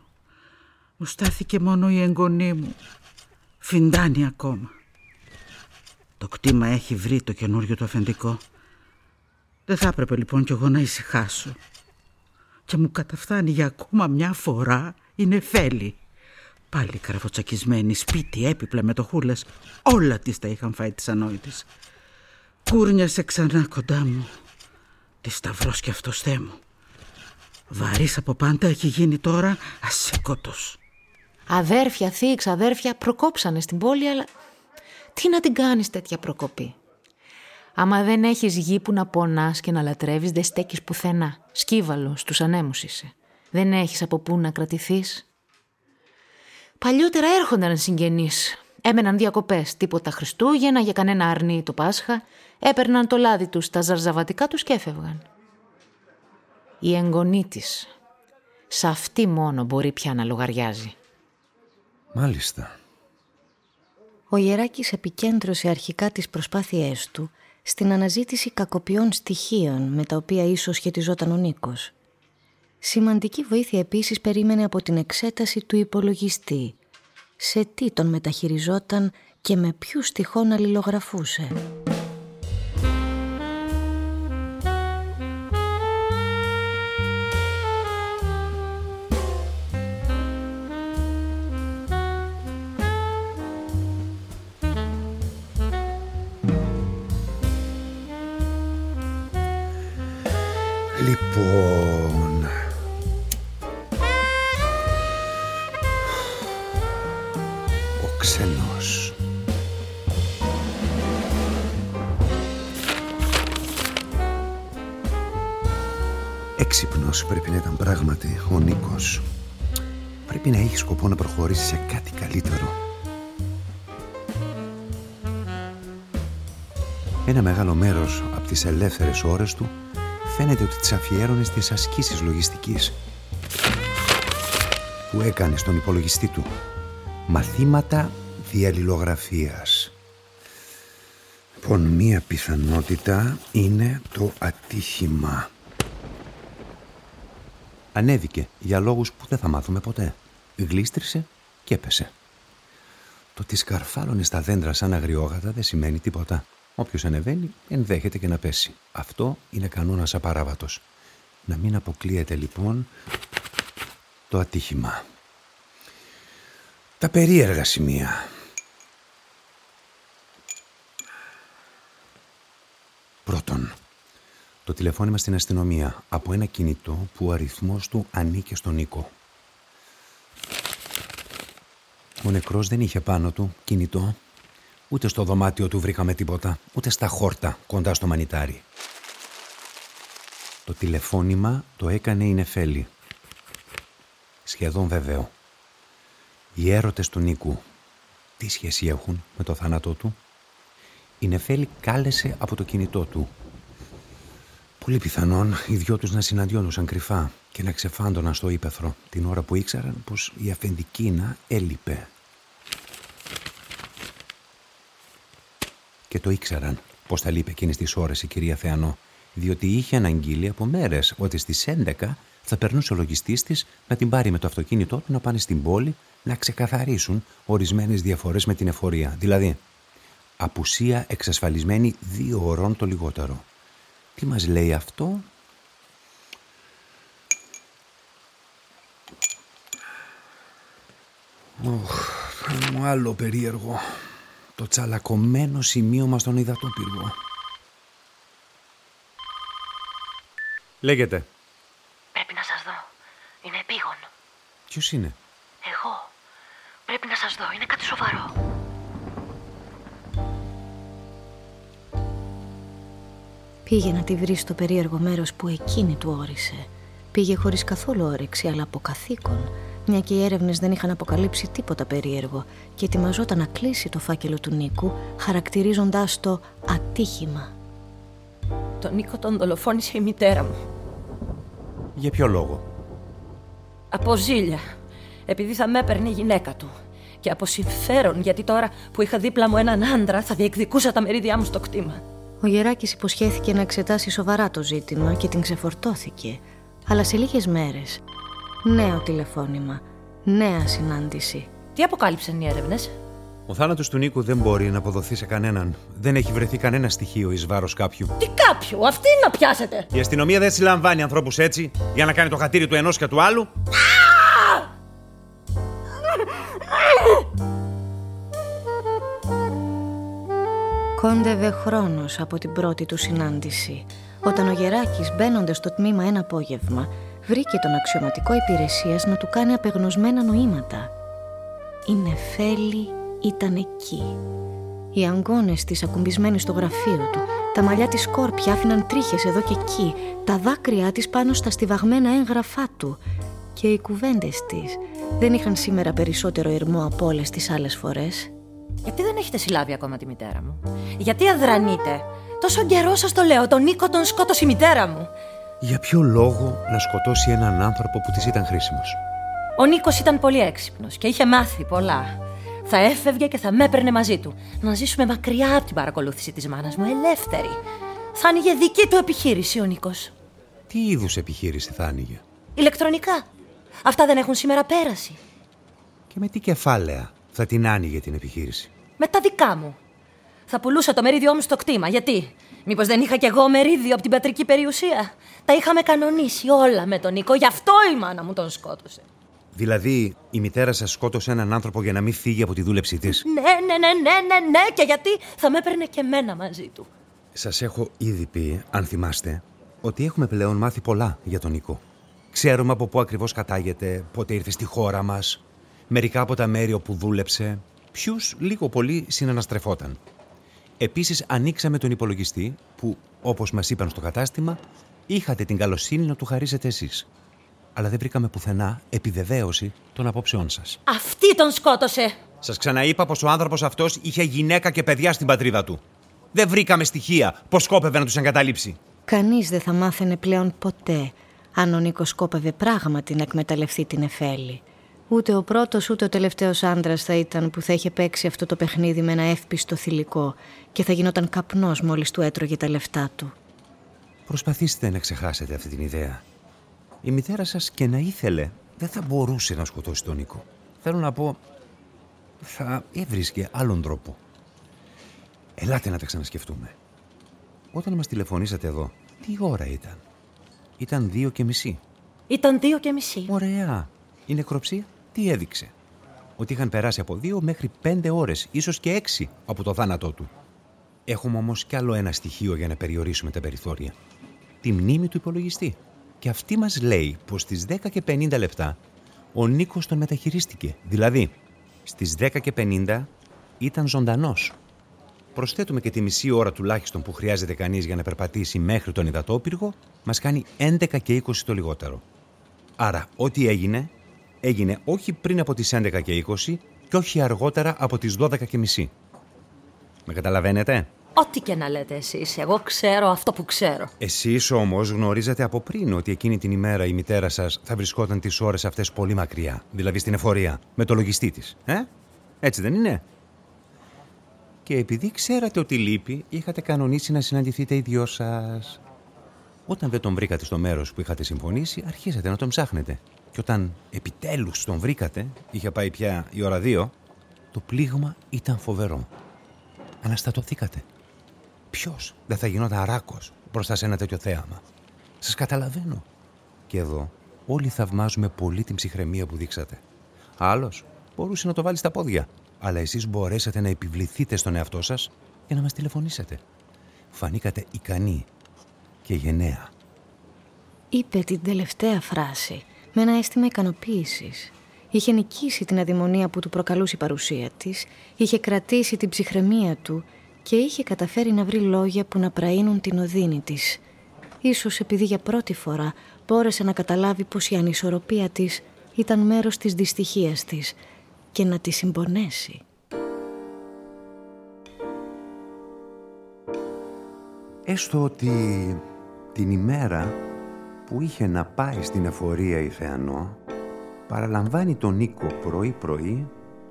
μου στάθηκε μόνο η εγγονή μου. Φιντάνει ακόμα. Το κτήμα έχει βρει το καινούριο του αφεντικό. Δεν θα έπρεπε λοιπόν κι εγώ να ησυχάσω. Και μου καταφτάνει για ακόμα μια φορά η Νεφέλη. Πάλι καραβοτσακισμένη, σπίτι, έπιπλα, μετοχούλες. Όλα τις τα είχαν φάει τις ανόητες. Κούρνιασε ξανά κοντά μου. Τη σταυρός κι αυτός, Θεέ μου. Βαρύς από πάντα έχει γίνει τώρα ασήκωτος. Αδέρφια, θείξ, αδέρφια προκόψανε στην πόλη, αλλά τι να την κάνεις τέτοια προκοπή. Άμα δεν έχεις γη που να πονάς και να λατρεύεις, δεν στέκεις πουθενά. Σκύβαλο στους ανέμους είσαι. Δεν έχεις από πού να κρατηθείς. Παλιότερα έρχονταν συγγενείς. Έμεναν διακοπές, τίποτα Χριστούγεννα, για κανένα αρνί το Πάσχα. Έπαιρναν το λάδι τους στα ζαρζαβατικά τους και έφευγαν. Η εγγονή της. Σ' αυτή μόνο μπορεί πια να λογαριάζει. Μάλιστα. Ο Γεράκης επικέντρωσε αρχικά τις προσπάθειές του στην αναζήτηση κακοποιών στοιχείων με τα οποία ίσως σχετιζόταν ο Νίκος. Σημαντική βοήθεια επίσης περίμενε από την εξέταση του υπολογιστή. Σε τι τον μεταχειριζόταν και με ποιους τυχόν αλληλογραφούσε. Λοιπόν, ο ξένος. Έξυπνος πρέπει να ήταν πράγματι ο Νίκος. Πρέπει να έχει σκοπό να προχωρήσει σε κάτι καλύτερο. Ένα μεγάλο μέρος από τις ελεύθερες ώρες του φαίνεται ότι τις αφιέρωνε στις ασκήσεις λογιστικής που έκανε στον υπολογιστή του Μαθήματα διαλληλογραφίας. Λοιπόν, μία πιθανότητα είναι το ατύχημα. Ανέβηκε για λόγους που δεν θα μάθουμε ποτέ. Γλίστρισε και έπεσε. Το ότι σκαρφάλωνε στα δέντρα σαν αγριόγατα δεν σημαίνει τίποτα. Όποιος ανεβαίνει ενδέχεται και να πέσει. Αυτό είναι κανόνας απαράβατος. Να μην αποκλείεται λοιπόν το ατύχημα. Τα περίεργα σημεία. Πρώτον, το τηλεφώνημα στην αστυνομία από ένα κινητό που ο αριθμός του ανήκε στον Νίκο. Ο νεκρός δεν είχε πάνω του κινητό. Ούτε στο δωμάτιο του βρήκαμε τίποτα, ούτε στα χόρτα κοντά στο μανιτάρι. Το τηλεφώνημα το έκανε η Νεφέλη. Σχεδόν βέβαιο. Οι έρωτες του Νίκου τι σχέση έχουν με το θάνατό του? Η Νεφέλη κάλεσε από το κινητό του. Πολύ πιθανόν οι δυο τους να συναντιόντουσαν κρυφά και να ξεφάντωναν στο ύπαιθρο την ώρα που ήξεραν πως η αφεντικίνα έλειπε. Και το ήξεραν πως θα λείπει εκείνες τις ώρες η κυρία Θεανώ, διότι είχε αναγγείλει από μέρες ότι στις 11 θα περνούσε ο λογιστής της να την πάρει με το αυτοκίνητό του να πάνε στην πόλη να ξεκαθαρίσουν ορισμένες διαφορές με την εφορία. Δηλαδή, απουσία εξασφαλισμένη 2 ώρων το λιγότερο. Τι μας λέει αυτό? Κάνω άλλο περίεργο. Το τσαλακωμένο σημείωμα στον υδατόπυργο. Λέγεται. Πρέπει να σας δω. Είναι επίγον. Ποιος είναι? Εγώ. Πρέπει να σας δω. Είναι κάτι σοβαρό. Πήγε να τη βρει στο περίεργο μέρος που εκείνη του όρισε. Πήγε χωρίς καθόλου όρεξη, αλλά από καθήκον. Μια και οι έρευνες δεν είχαν αποκαλύψει τίποτα περίεργο και ετοιμαζόταν να κλείσει το φάκελο του Νίκου, χαρακτηρίζοντας το ατύχημα. Τον Νίκο τον δολοφόνησε η μητέρα μου. Για ποιο λόγο? Από ζήλια, επειδή θα με έπαιρνε η γυναίκα του. Και από συμφέρον, γιατί τώρα που είχα δίπλα μου έναν άντρα θα διεκδικούσα τα μερίδια μου στο κτήμα. Ο Γεράκης υποσχέθηκε να εξετάσει σοβαρά το ζήτημα και την ξεφορτώθηκε. Αλλά σε λίγες μέρες. Νέο τηλεφώνημα. Νέα συνάντηση. Τι αποκάλυψαν οι έρευνες? Ο θάνατος του Νίκου δεν μπορεί να αποδοθεί σε κανέναν. Δεν έχει βρεθεί κανένα στοιχείο εις βάρος κάποιου. Τι κάποιου? Αυτή να πιάσετε! Η αστυνομία δεν συλλαμβάνει ανθρώπους έτσι για να κάνει το χατήρι του ενός και του άλλου. Κόντευε χρόνος από την πρώτη του συνάντηση, όταν ο Γεράκης, μπαίνοντας στο τμήμα ένα απόγευμα, βρήκε τον αξιωματικό υπηρεσίας να του κάνει απεγνωσμένα νοήματα. Η Νεφέλη ήταν εκεί. Οι αγκώνες της ακουμπισμένοι στο γραφείο του, τα μαλλιά της σκόρπια άφηναν τρίχες εδώ και εκεί, τα δάκρυά της πάνω στα στιβαγμένα έγγραφά του, και οι κουβέντες της δεν είχαν σήμερα περισσότερο ερμό από όλες τις άλλες φορές. Γιατί δεν έχετε συλλάβει ακόμα τη μητέρα μου? Γιατί αδρανείτε? Τόσο καιρό σας το λέω, τον Νίκο τον σκότωσε η μητέρα μου. Για ποιο λόγο να σκοτώσει έναν άνθρωπο που της ήταν χρήσιμος? Ο Νίκος ήταν πολύ έξυπνος και είχε μάθει πολλά. Θα έφευγε και θα με έπαιρνε μαζί του. Να ζήσουμε μακριά από την παρακολούθηση της μάνας μου, ελεύθερη. Θα άνοιγε δική του επιχείρηση ο Νίκος. Τι είδους επιχείρηση θα άνοιγε? Ηλεκτρονικά. Αυτά δεν έχουν σήμερα πέραση. Και με τι κεφάλαια θα την άνοιγε την επιχείρηση? Με τα δικά μου. Θα πουλούσα το μερίδιό μου στο κτήμα. Γιατί? Μήπως δεν είχα κι εγώ μερίδιο από την πατρική περιουσία? Τα είχαμε κανονίσει όλα με τον Νίκο. Γι' αυτό η μάνα μου τον σκότωσε. Δηλαδή, η μητέρα σας σκότωσε έναν άνθρωπο για να μην φύγει από τη δούλεψή της? Ναι. Και γιατί θα με έπαιρνε και εμένα μαζί του. Σας έχω ήδη πει, αν θυμάστε, ότι έχουμε πλέον μάθει πολλά για τον Νίκο. Ξέρουμε από πού ακριβώς κατάγεται, πότε ήρθε στη χώρα μας, μερικά από τα μέρη όπου δούλεψε, ποιους λίγο πολύ συναναστρεφόταν. Επίσης, ανοίξαμε τον υπολογιστή που, όπως μας είπαν στο κατάστημα, είχατε την καλοσύνη να του χαρίσετε εσείς. Αλλά δεν βρήκαμε πουθενά επιβεβαίωση των απόψεών σας. Αυτή τον σκότωσε! Σας ξαναείπα πως ο άνθρωπος αυτός είχε γυναίκα και παιδιά στην πατρίδα του. Δεν βρήκαμε στοιχεία πως σκόπευε να τους εγκαταλείψει. Κανείς δεν θα μάθαινε πλέον ποτέ αν ο Νίκος σκόπευε πράγματι να εκμεταλλευτεί την Νεφέλη. Ούτε ο πρώτος ούτε ο τελευταίος άντρας θα ήταν που θα είχε παίξει αυτό το παιχνίδι με ένα εύπιστο θηλυκό και θα γινόταν καπνός μόλις του έτρωγε τα λεφτά του. Προσπαθήστε να ξεχάσετε αυτή την ιδέα. Η μητέρα σας και να ήθελε δεν θα μπορούσε να σκοτώσει τον Νίκο. Θέλω να πω, θα έβρισκε άλλον τρόπο. Ελάτε να τα ξανασκεφτούμε. Όταν μας τηλεφωνήσατε εδώ, τι ώρα ήταν? Ήταν 2:30. Ήταν 2:30. Ωραία. Η νεκροψία τι έδειξε? Ότι είχαν περάσει από 2 μέχρι 5 ώρες, ίσως και 6 από το θάνατό του. Έχουμε όμως κι άλλο ένα στοιχείο για να περιορίσουμε τα περιθώρια. Τη μνήμη του υπολογιστή. Και αυτή μας λέει πως στις 10:50 ο Νίκος τον μεταχειρίστηκε. Δηλαδή, στις 10:50 ήταν ζωντανός. Προσθέτουμε και τη μισή ώρα τουλάχιστον που χρειάζεται κανείς για να περπατήσει μέχρι τον υδατόπυργο, μας κάνει 11:20 το λιγότερο. Άρα, ό,τι έγινε, έγινε όχι πριν από τις 11:20 και όχι αργότερα από τις 12:30. Με καταλαβαίνετε? Ό,τι και να λέτε εσείς, εγώ ξέρω αυτό που ξέρω. Εσείς όμως γνωρίζατε από πριν ότι εκείνη την ημέρα η μητέρα σας θα βρισκόταν τις ώρες αυτές πολύ μακριά, δηλαδή στην εφορία, με το λογιστή της. Έτσι δεν είναι? Και επειδή ξέρατε ότι λείπει, είχατε κανονίσει να συναντηθείτε οι δυο σας. Όταν δεν τον βρήκατε στο μέρος που είχατε συμφωνήσει, αρχίσατε να τον ψάχνετε. Και όταν επιτέλους τον βρήκατε, είχε πάει πια η ώρα 2, το πλήγμα ήταν φοβερό. Αναστατωθήκατε. Ποιος δεν θα γινόταν ράκος μπροστά σε ένα τέτοιο θέαμα? Σας καταλαβαίνω. Και εδώ όλοι θαυμάζουμε πολύ την ψυχραιμία που δείξατε. Άλλος μπορούσε να το βάλει στα πόδια, αλλά εσείς μπορέσατε να επιβληθείτε στον εαυτό σας και να μας τηλεφωνήσετε. Φανήκατε ικανοί και γενναία. Είπε την τελευταία φράση με ένα αίσθημα ικανοποίησης. Είχε νικήσει την αδημονία που του προκαλούσε η παρουσία της, είχε κρατήσει την ψυχραιμία του και είχε καταφέρει να βρει λόγια που να πραίνουν την οδύνη της. Ίσως επειδή για πρώτη φορά μπόρεσε να καταλάβει πως η ανισορροπία της ήταν μέρος της δυστυχίας της και να τη συμπονέσει. Έστω ότι την ημέρα που είχε να πάει στην εφορία η Θεανώ, παραλαμβάνει τον Νίκο πρωί-πρωί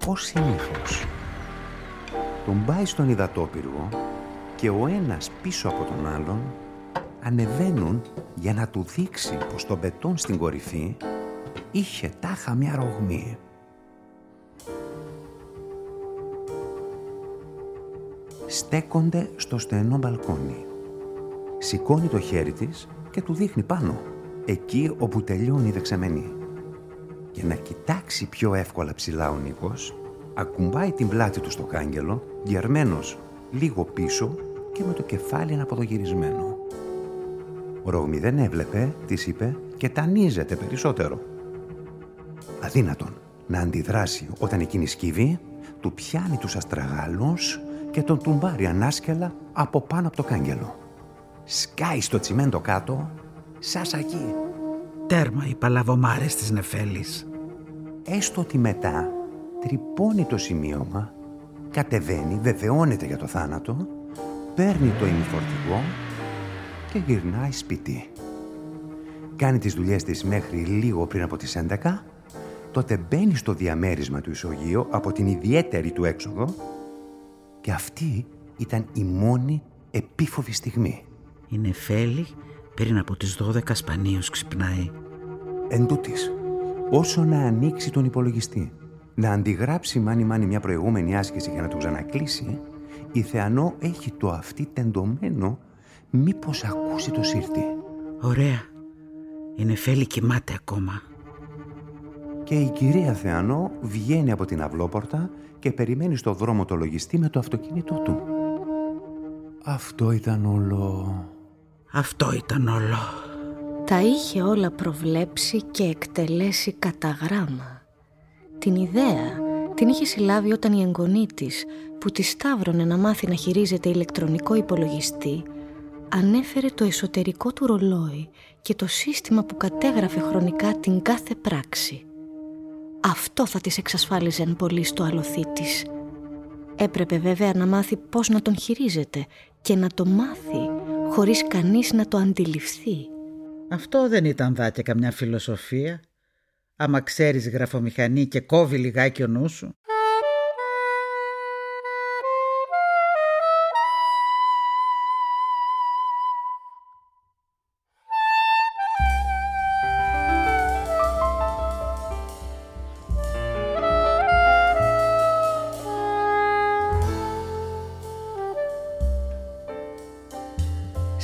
ως συνήθως. Τον πάει στον υδατόπυργο και ο ένας πίσω από τον άλλον ανεβαίνουν για να του δείξει πως το μπετόν στην κορυφή είχε τάχα μια ρογμή. Στέκονται στο στενό μπαλκόνι. Σηκώνει το χέρι της και του δείχνει πάνω, εκεί όπου τελειώνει η δεξαμενή. Για να κοιτάξει πιο εύκολα ψηλά ο Νίκος, ακουμπάει την πλάτη του στο κάγκελο, γερμένος λίγο πίσω και με το κεφάλι αναποδογυρισμένο. Ο Ρογμή δεν έβλεπε, της είπε, και τανίζεται περισσότερο. Αδύνατον να αντιδράσει όταν εκείνη σκύβει, του πιάνει τους αστραγάλους και τον τουμπάρει ανάσκελα από πάνω από το κάγκελο. Σκάει στο τσιμέντο κάτω, σαν σακί. Τέρμα οι παλαβομάρες της Νεφέλης. Έστω ότι μετά τρυπώνει το σημείωμα, κατεβαίνει, βεβαιώνεται για το θάνατο, παίρνει το ημιφορτηγό και γυρνάει σπίτι. Κάνει τις δουλειές της μέχρι λίγο πριν από τις 11, τότε μπαίνει στο διαμέρισμα του ισογείου από την ιδιαίτερη του έξοδο και αυτή ήταν η μόνη επίφοβη στιγμή. Η Νεφέλη πριν από τις 12 σπανίως ξυπνάει. Εν τούτης, όσο να ανοίξει τον υπολογιστή, να αντιγράψει μάνι-μάνι μια προηγούμενη άσκηση για να τον ξανακλείσει, η Θεανώ έχει το αυτί τεντωμένο μήπως ακούσει το σύρτη. Ωραία. Η Νεφέλη κοιμάται ακόμα. Και η κυρία Θεανώ βγαίνει από την αυλόπορτα και περιμένει στο δρόμο το λογιστή με το αυτοκίνητό του. Αυτό ήταν όλο. Αυτό ήταν όλο. Τα είχε όλα προβλέψει και εκτελέσει κατά γράμμα. Την ιδέα την είχε συλλάβει όταν η εγγονή της, που τη σταύρωνε να μάθει να χειρίζεται ηλεκτρονικό υπολογιστή, ανέφερε το εσωτερικό του ρολόι και το σύστημα που κατέγραφε χρονικά την κάθε πράξη. Αυτό θα της εξασφάλιζε εν πολύ στο αλωθή της. Έπρεπε βέβαια να μάθει πώς να τον χειρίζεται και να το μάθει χωρίς κανείς να το αντιληφθεί. Αυτό δεν ήταν δάκια καμιά φιλοσοφία, άμα ξέρεις γραφομηχανή και κόβει λιγάκι ο νους σου.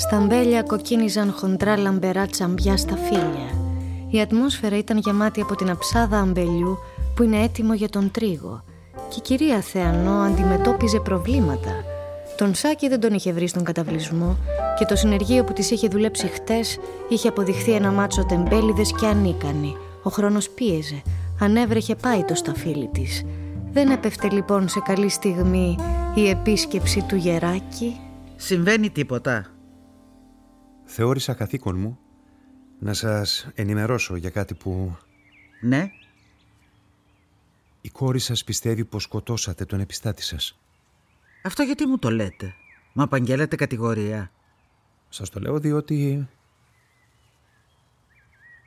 Τα μπέλια κοκκίνιζαν χοντρά λαμπερά τσαμπιά στα φύλλα. Η ατμόσφαιρα ήταν γεμάτη από την αψάδα αμπελιού που είναι έτοιμο για τον τρίγο. Και η κυρία Θεανώ αντιμετώπιζε προβλήματα. Τον Σάκη δεν τον είχε βρει στον καταβλισμό και το συνεργείο που της είχε δουλέψει χτες είχε αποδειχθεί ένα μάτσο τεμπέλιδες και ανίκανοι. Ο χρόνος πίεζε. Ανέβρεχε πάει το σταφύλι της. Δεν έπεφτε λοιπόν σε καλή στιγμή η επίσκεψη του Γεράκη. Συμβαίνει τίποτα? Θεώρησα καθήκον μου να σας ενημερώσω για κάτι που... Ναι. Η κόρη σας πιστεύει πως σκοτώσατε τον επιστάτη σας. Αυτό γιατί μου το λέτε? Μα απαγγέλλατε κατηγορία. Σας το λέω διότι...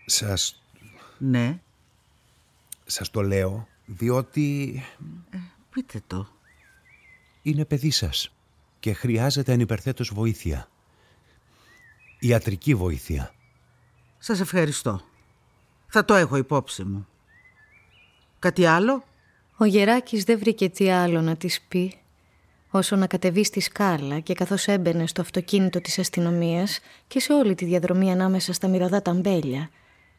Σας... Ναι. Σας το λέω διότι... Πείτε το. Είναι παιδί σας και χρειάζεται ανυπερθέτως βοήθεια. Ιατρική βοήθεια. Σας ευχαριστώ. Θα το έχω υπόψη μου. Κάτι άλλο? Ο Γεράκης δεν βρήκε τι άλλο να της πει, όσο να κατεβεί στη σκάλα και καθώς έμπαινε στο αυτοκίνητο της αστυνομίας και σε όλη τη διαδρομή ανάμεσα στα μυρωδά ταμπέλια,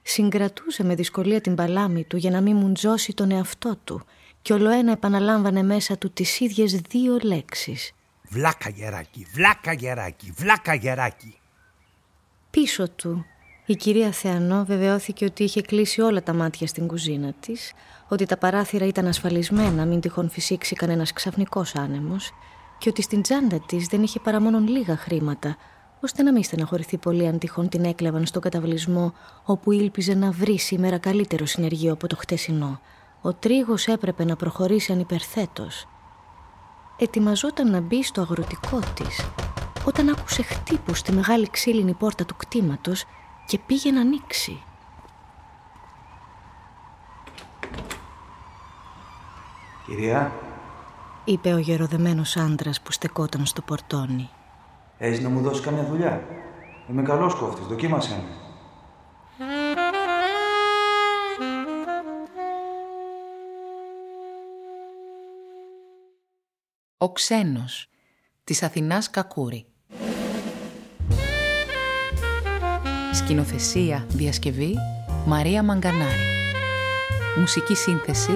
συγκρατούσε με δυσκολία την παλάμη του για να μην μουντζώσει τον εαυτό του και ολοένα επαναλάμβανε μέσα του τις ίδιες δύο λέξεις. Βλάκα Γεράκη, βλάκα Γεράκη, βλάκα Γεράκη. Πίσω του, η κυρία Θεανώ βεβαιώθηκε ότι είχε κλείσει όλα τα μάτια στην κουζίνα της, ότι τα παράθυρα ήταν ασφαλισμένα, μην τυχόν φυσήξει κανένας ξαφνικός άνεμος, και ότι στην τσάντα της δεν είχε παρά μόνο λίγα χρήματα, ώστε να μην στεναχωρηθεί πολύ αν τυχόν την έκλεβαν στον καταβλισμό, όπου ήλπιζε να βρει σήμερα καλύτερο συνεργείο από το χτεσινό. Ο τρίγος έπρεπε να προχωρήσει ανυπερθέτως. Ετοιμαζόταν να μπει στο αγροτικό της, όταν άκουσε χτύπους στη μεγάλη ξύλινη πόρτα του κτήματος και πήγε να ανοίξει. «Κυρία», είπε ο γεροδεμένος άντρας που στεκόταν στο πορτόνι. «Έχεις να μου δώσεις καμιά δουλειά? Είμαι καλός κόφτης, δοκίμασέ με». Ο ξένος, της Αθηνάς Κακούρη. Σκηνοθεσία, διασκευή, Μαρία Μαγκανάρη. Μουσική σύνθεση,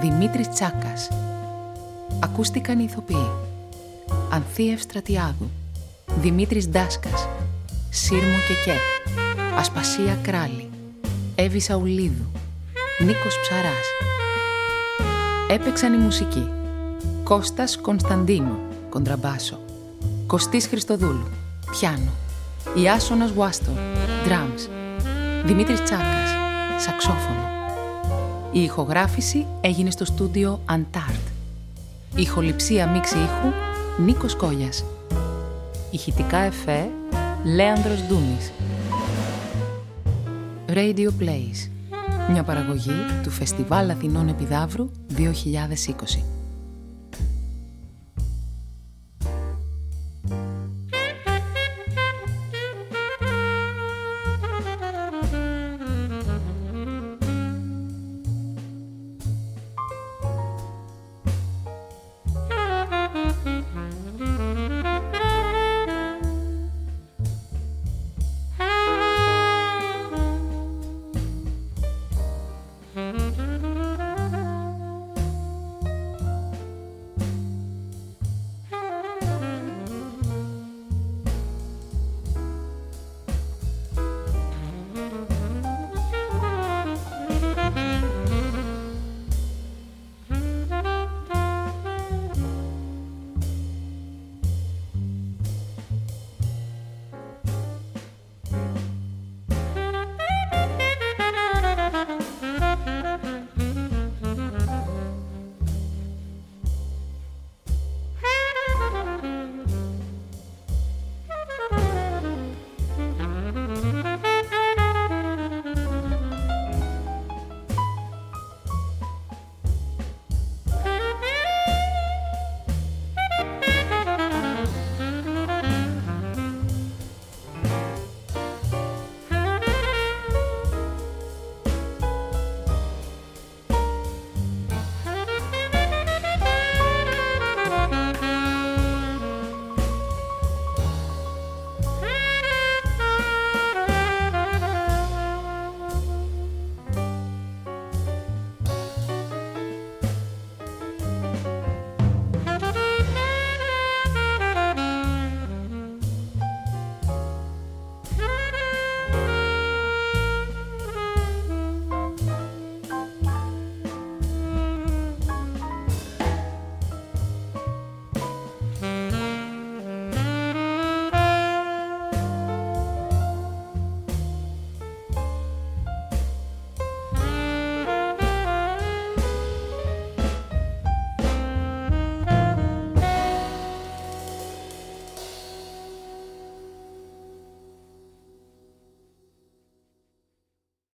Δημήτρης Τσάκας. Ακούστηκαν οι ηθοποιοί: Ανθίευ Στρατιάδου, Δημήτρης Ντάσκας, Σύρμο Κεκέ, Ασπασία Κράλη, Έβη Σαουλίδου, Νίκος Ψαράς. Έπαιξαν η μουσική: Κώστας Κωνσταντίνου, κοντραμπάσο, Κωστής Χριστοδούλου, πιάνο, Ιάσονας Βουάστον, drums, Δημήτρης Τσάκας, σαξόφωνο. Η ηχογράφηση έγινε στο στούντιο Αντάρτ. Ηχοληψία μίξη ήχου, Νίκος Κόλλιας. Ηχητικά εφέ, Λέανδρος Δούμης. Radio Plays, μια παραγωγή του Φεστιβάλ Αθηνών Επιδαύρου 2020.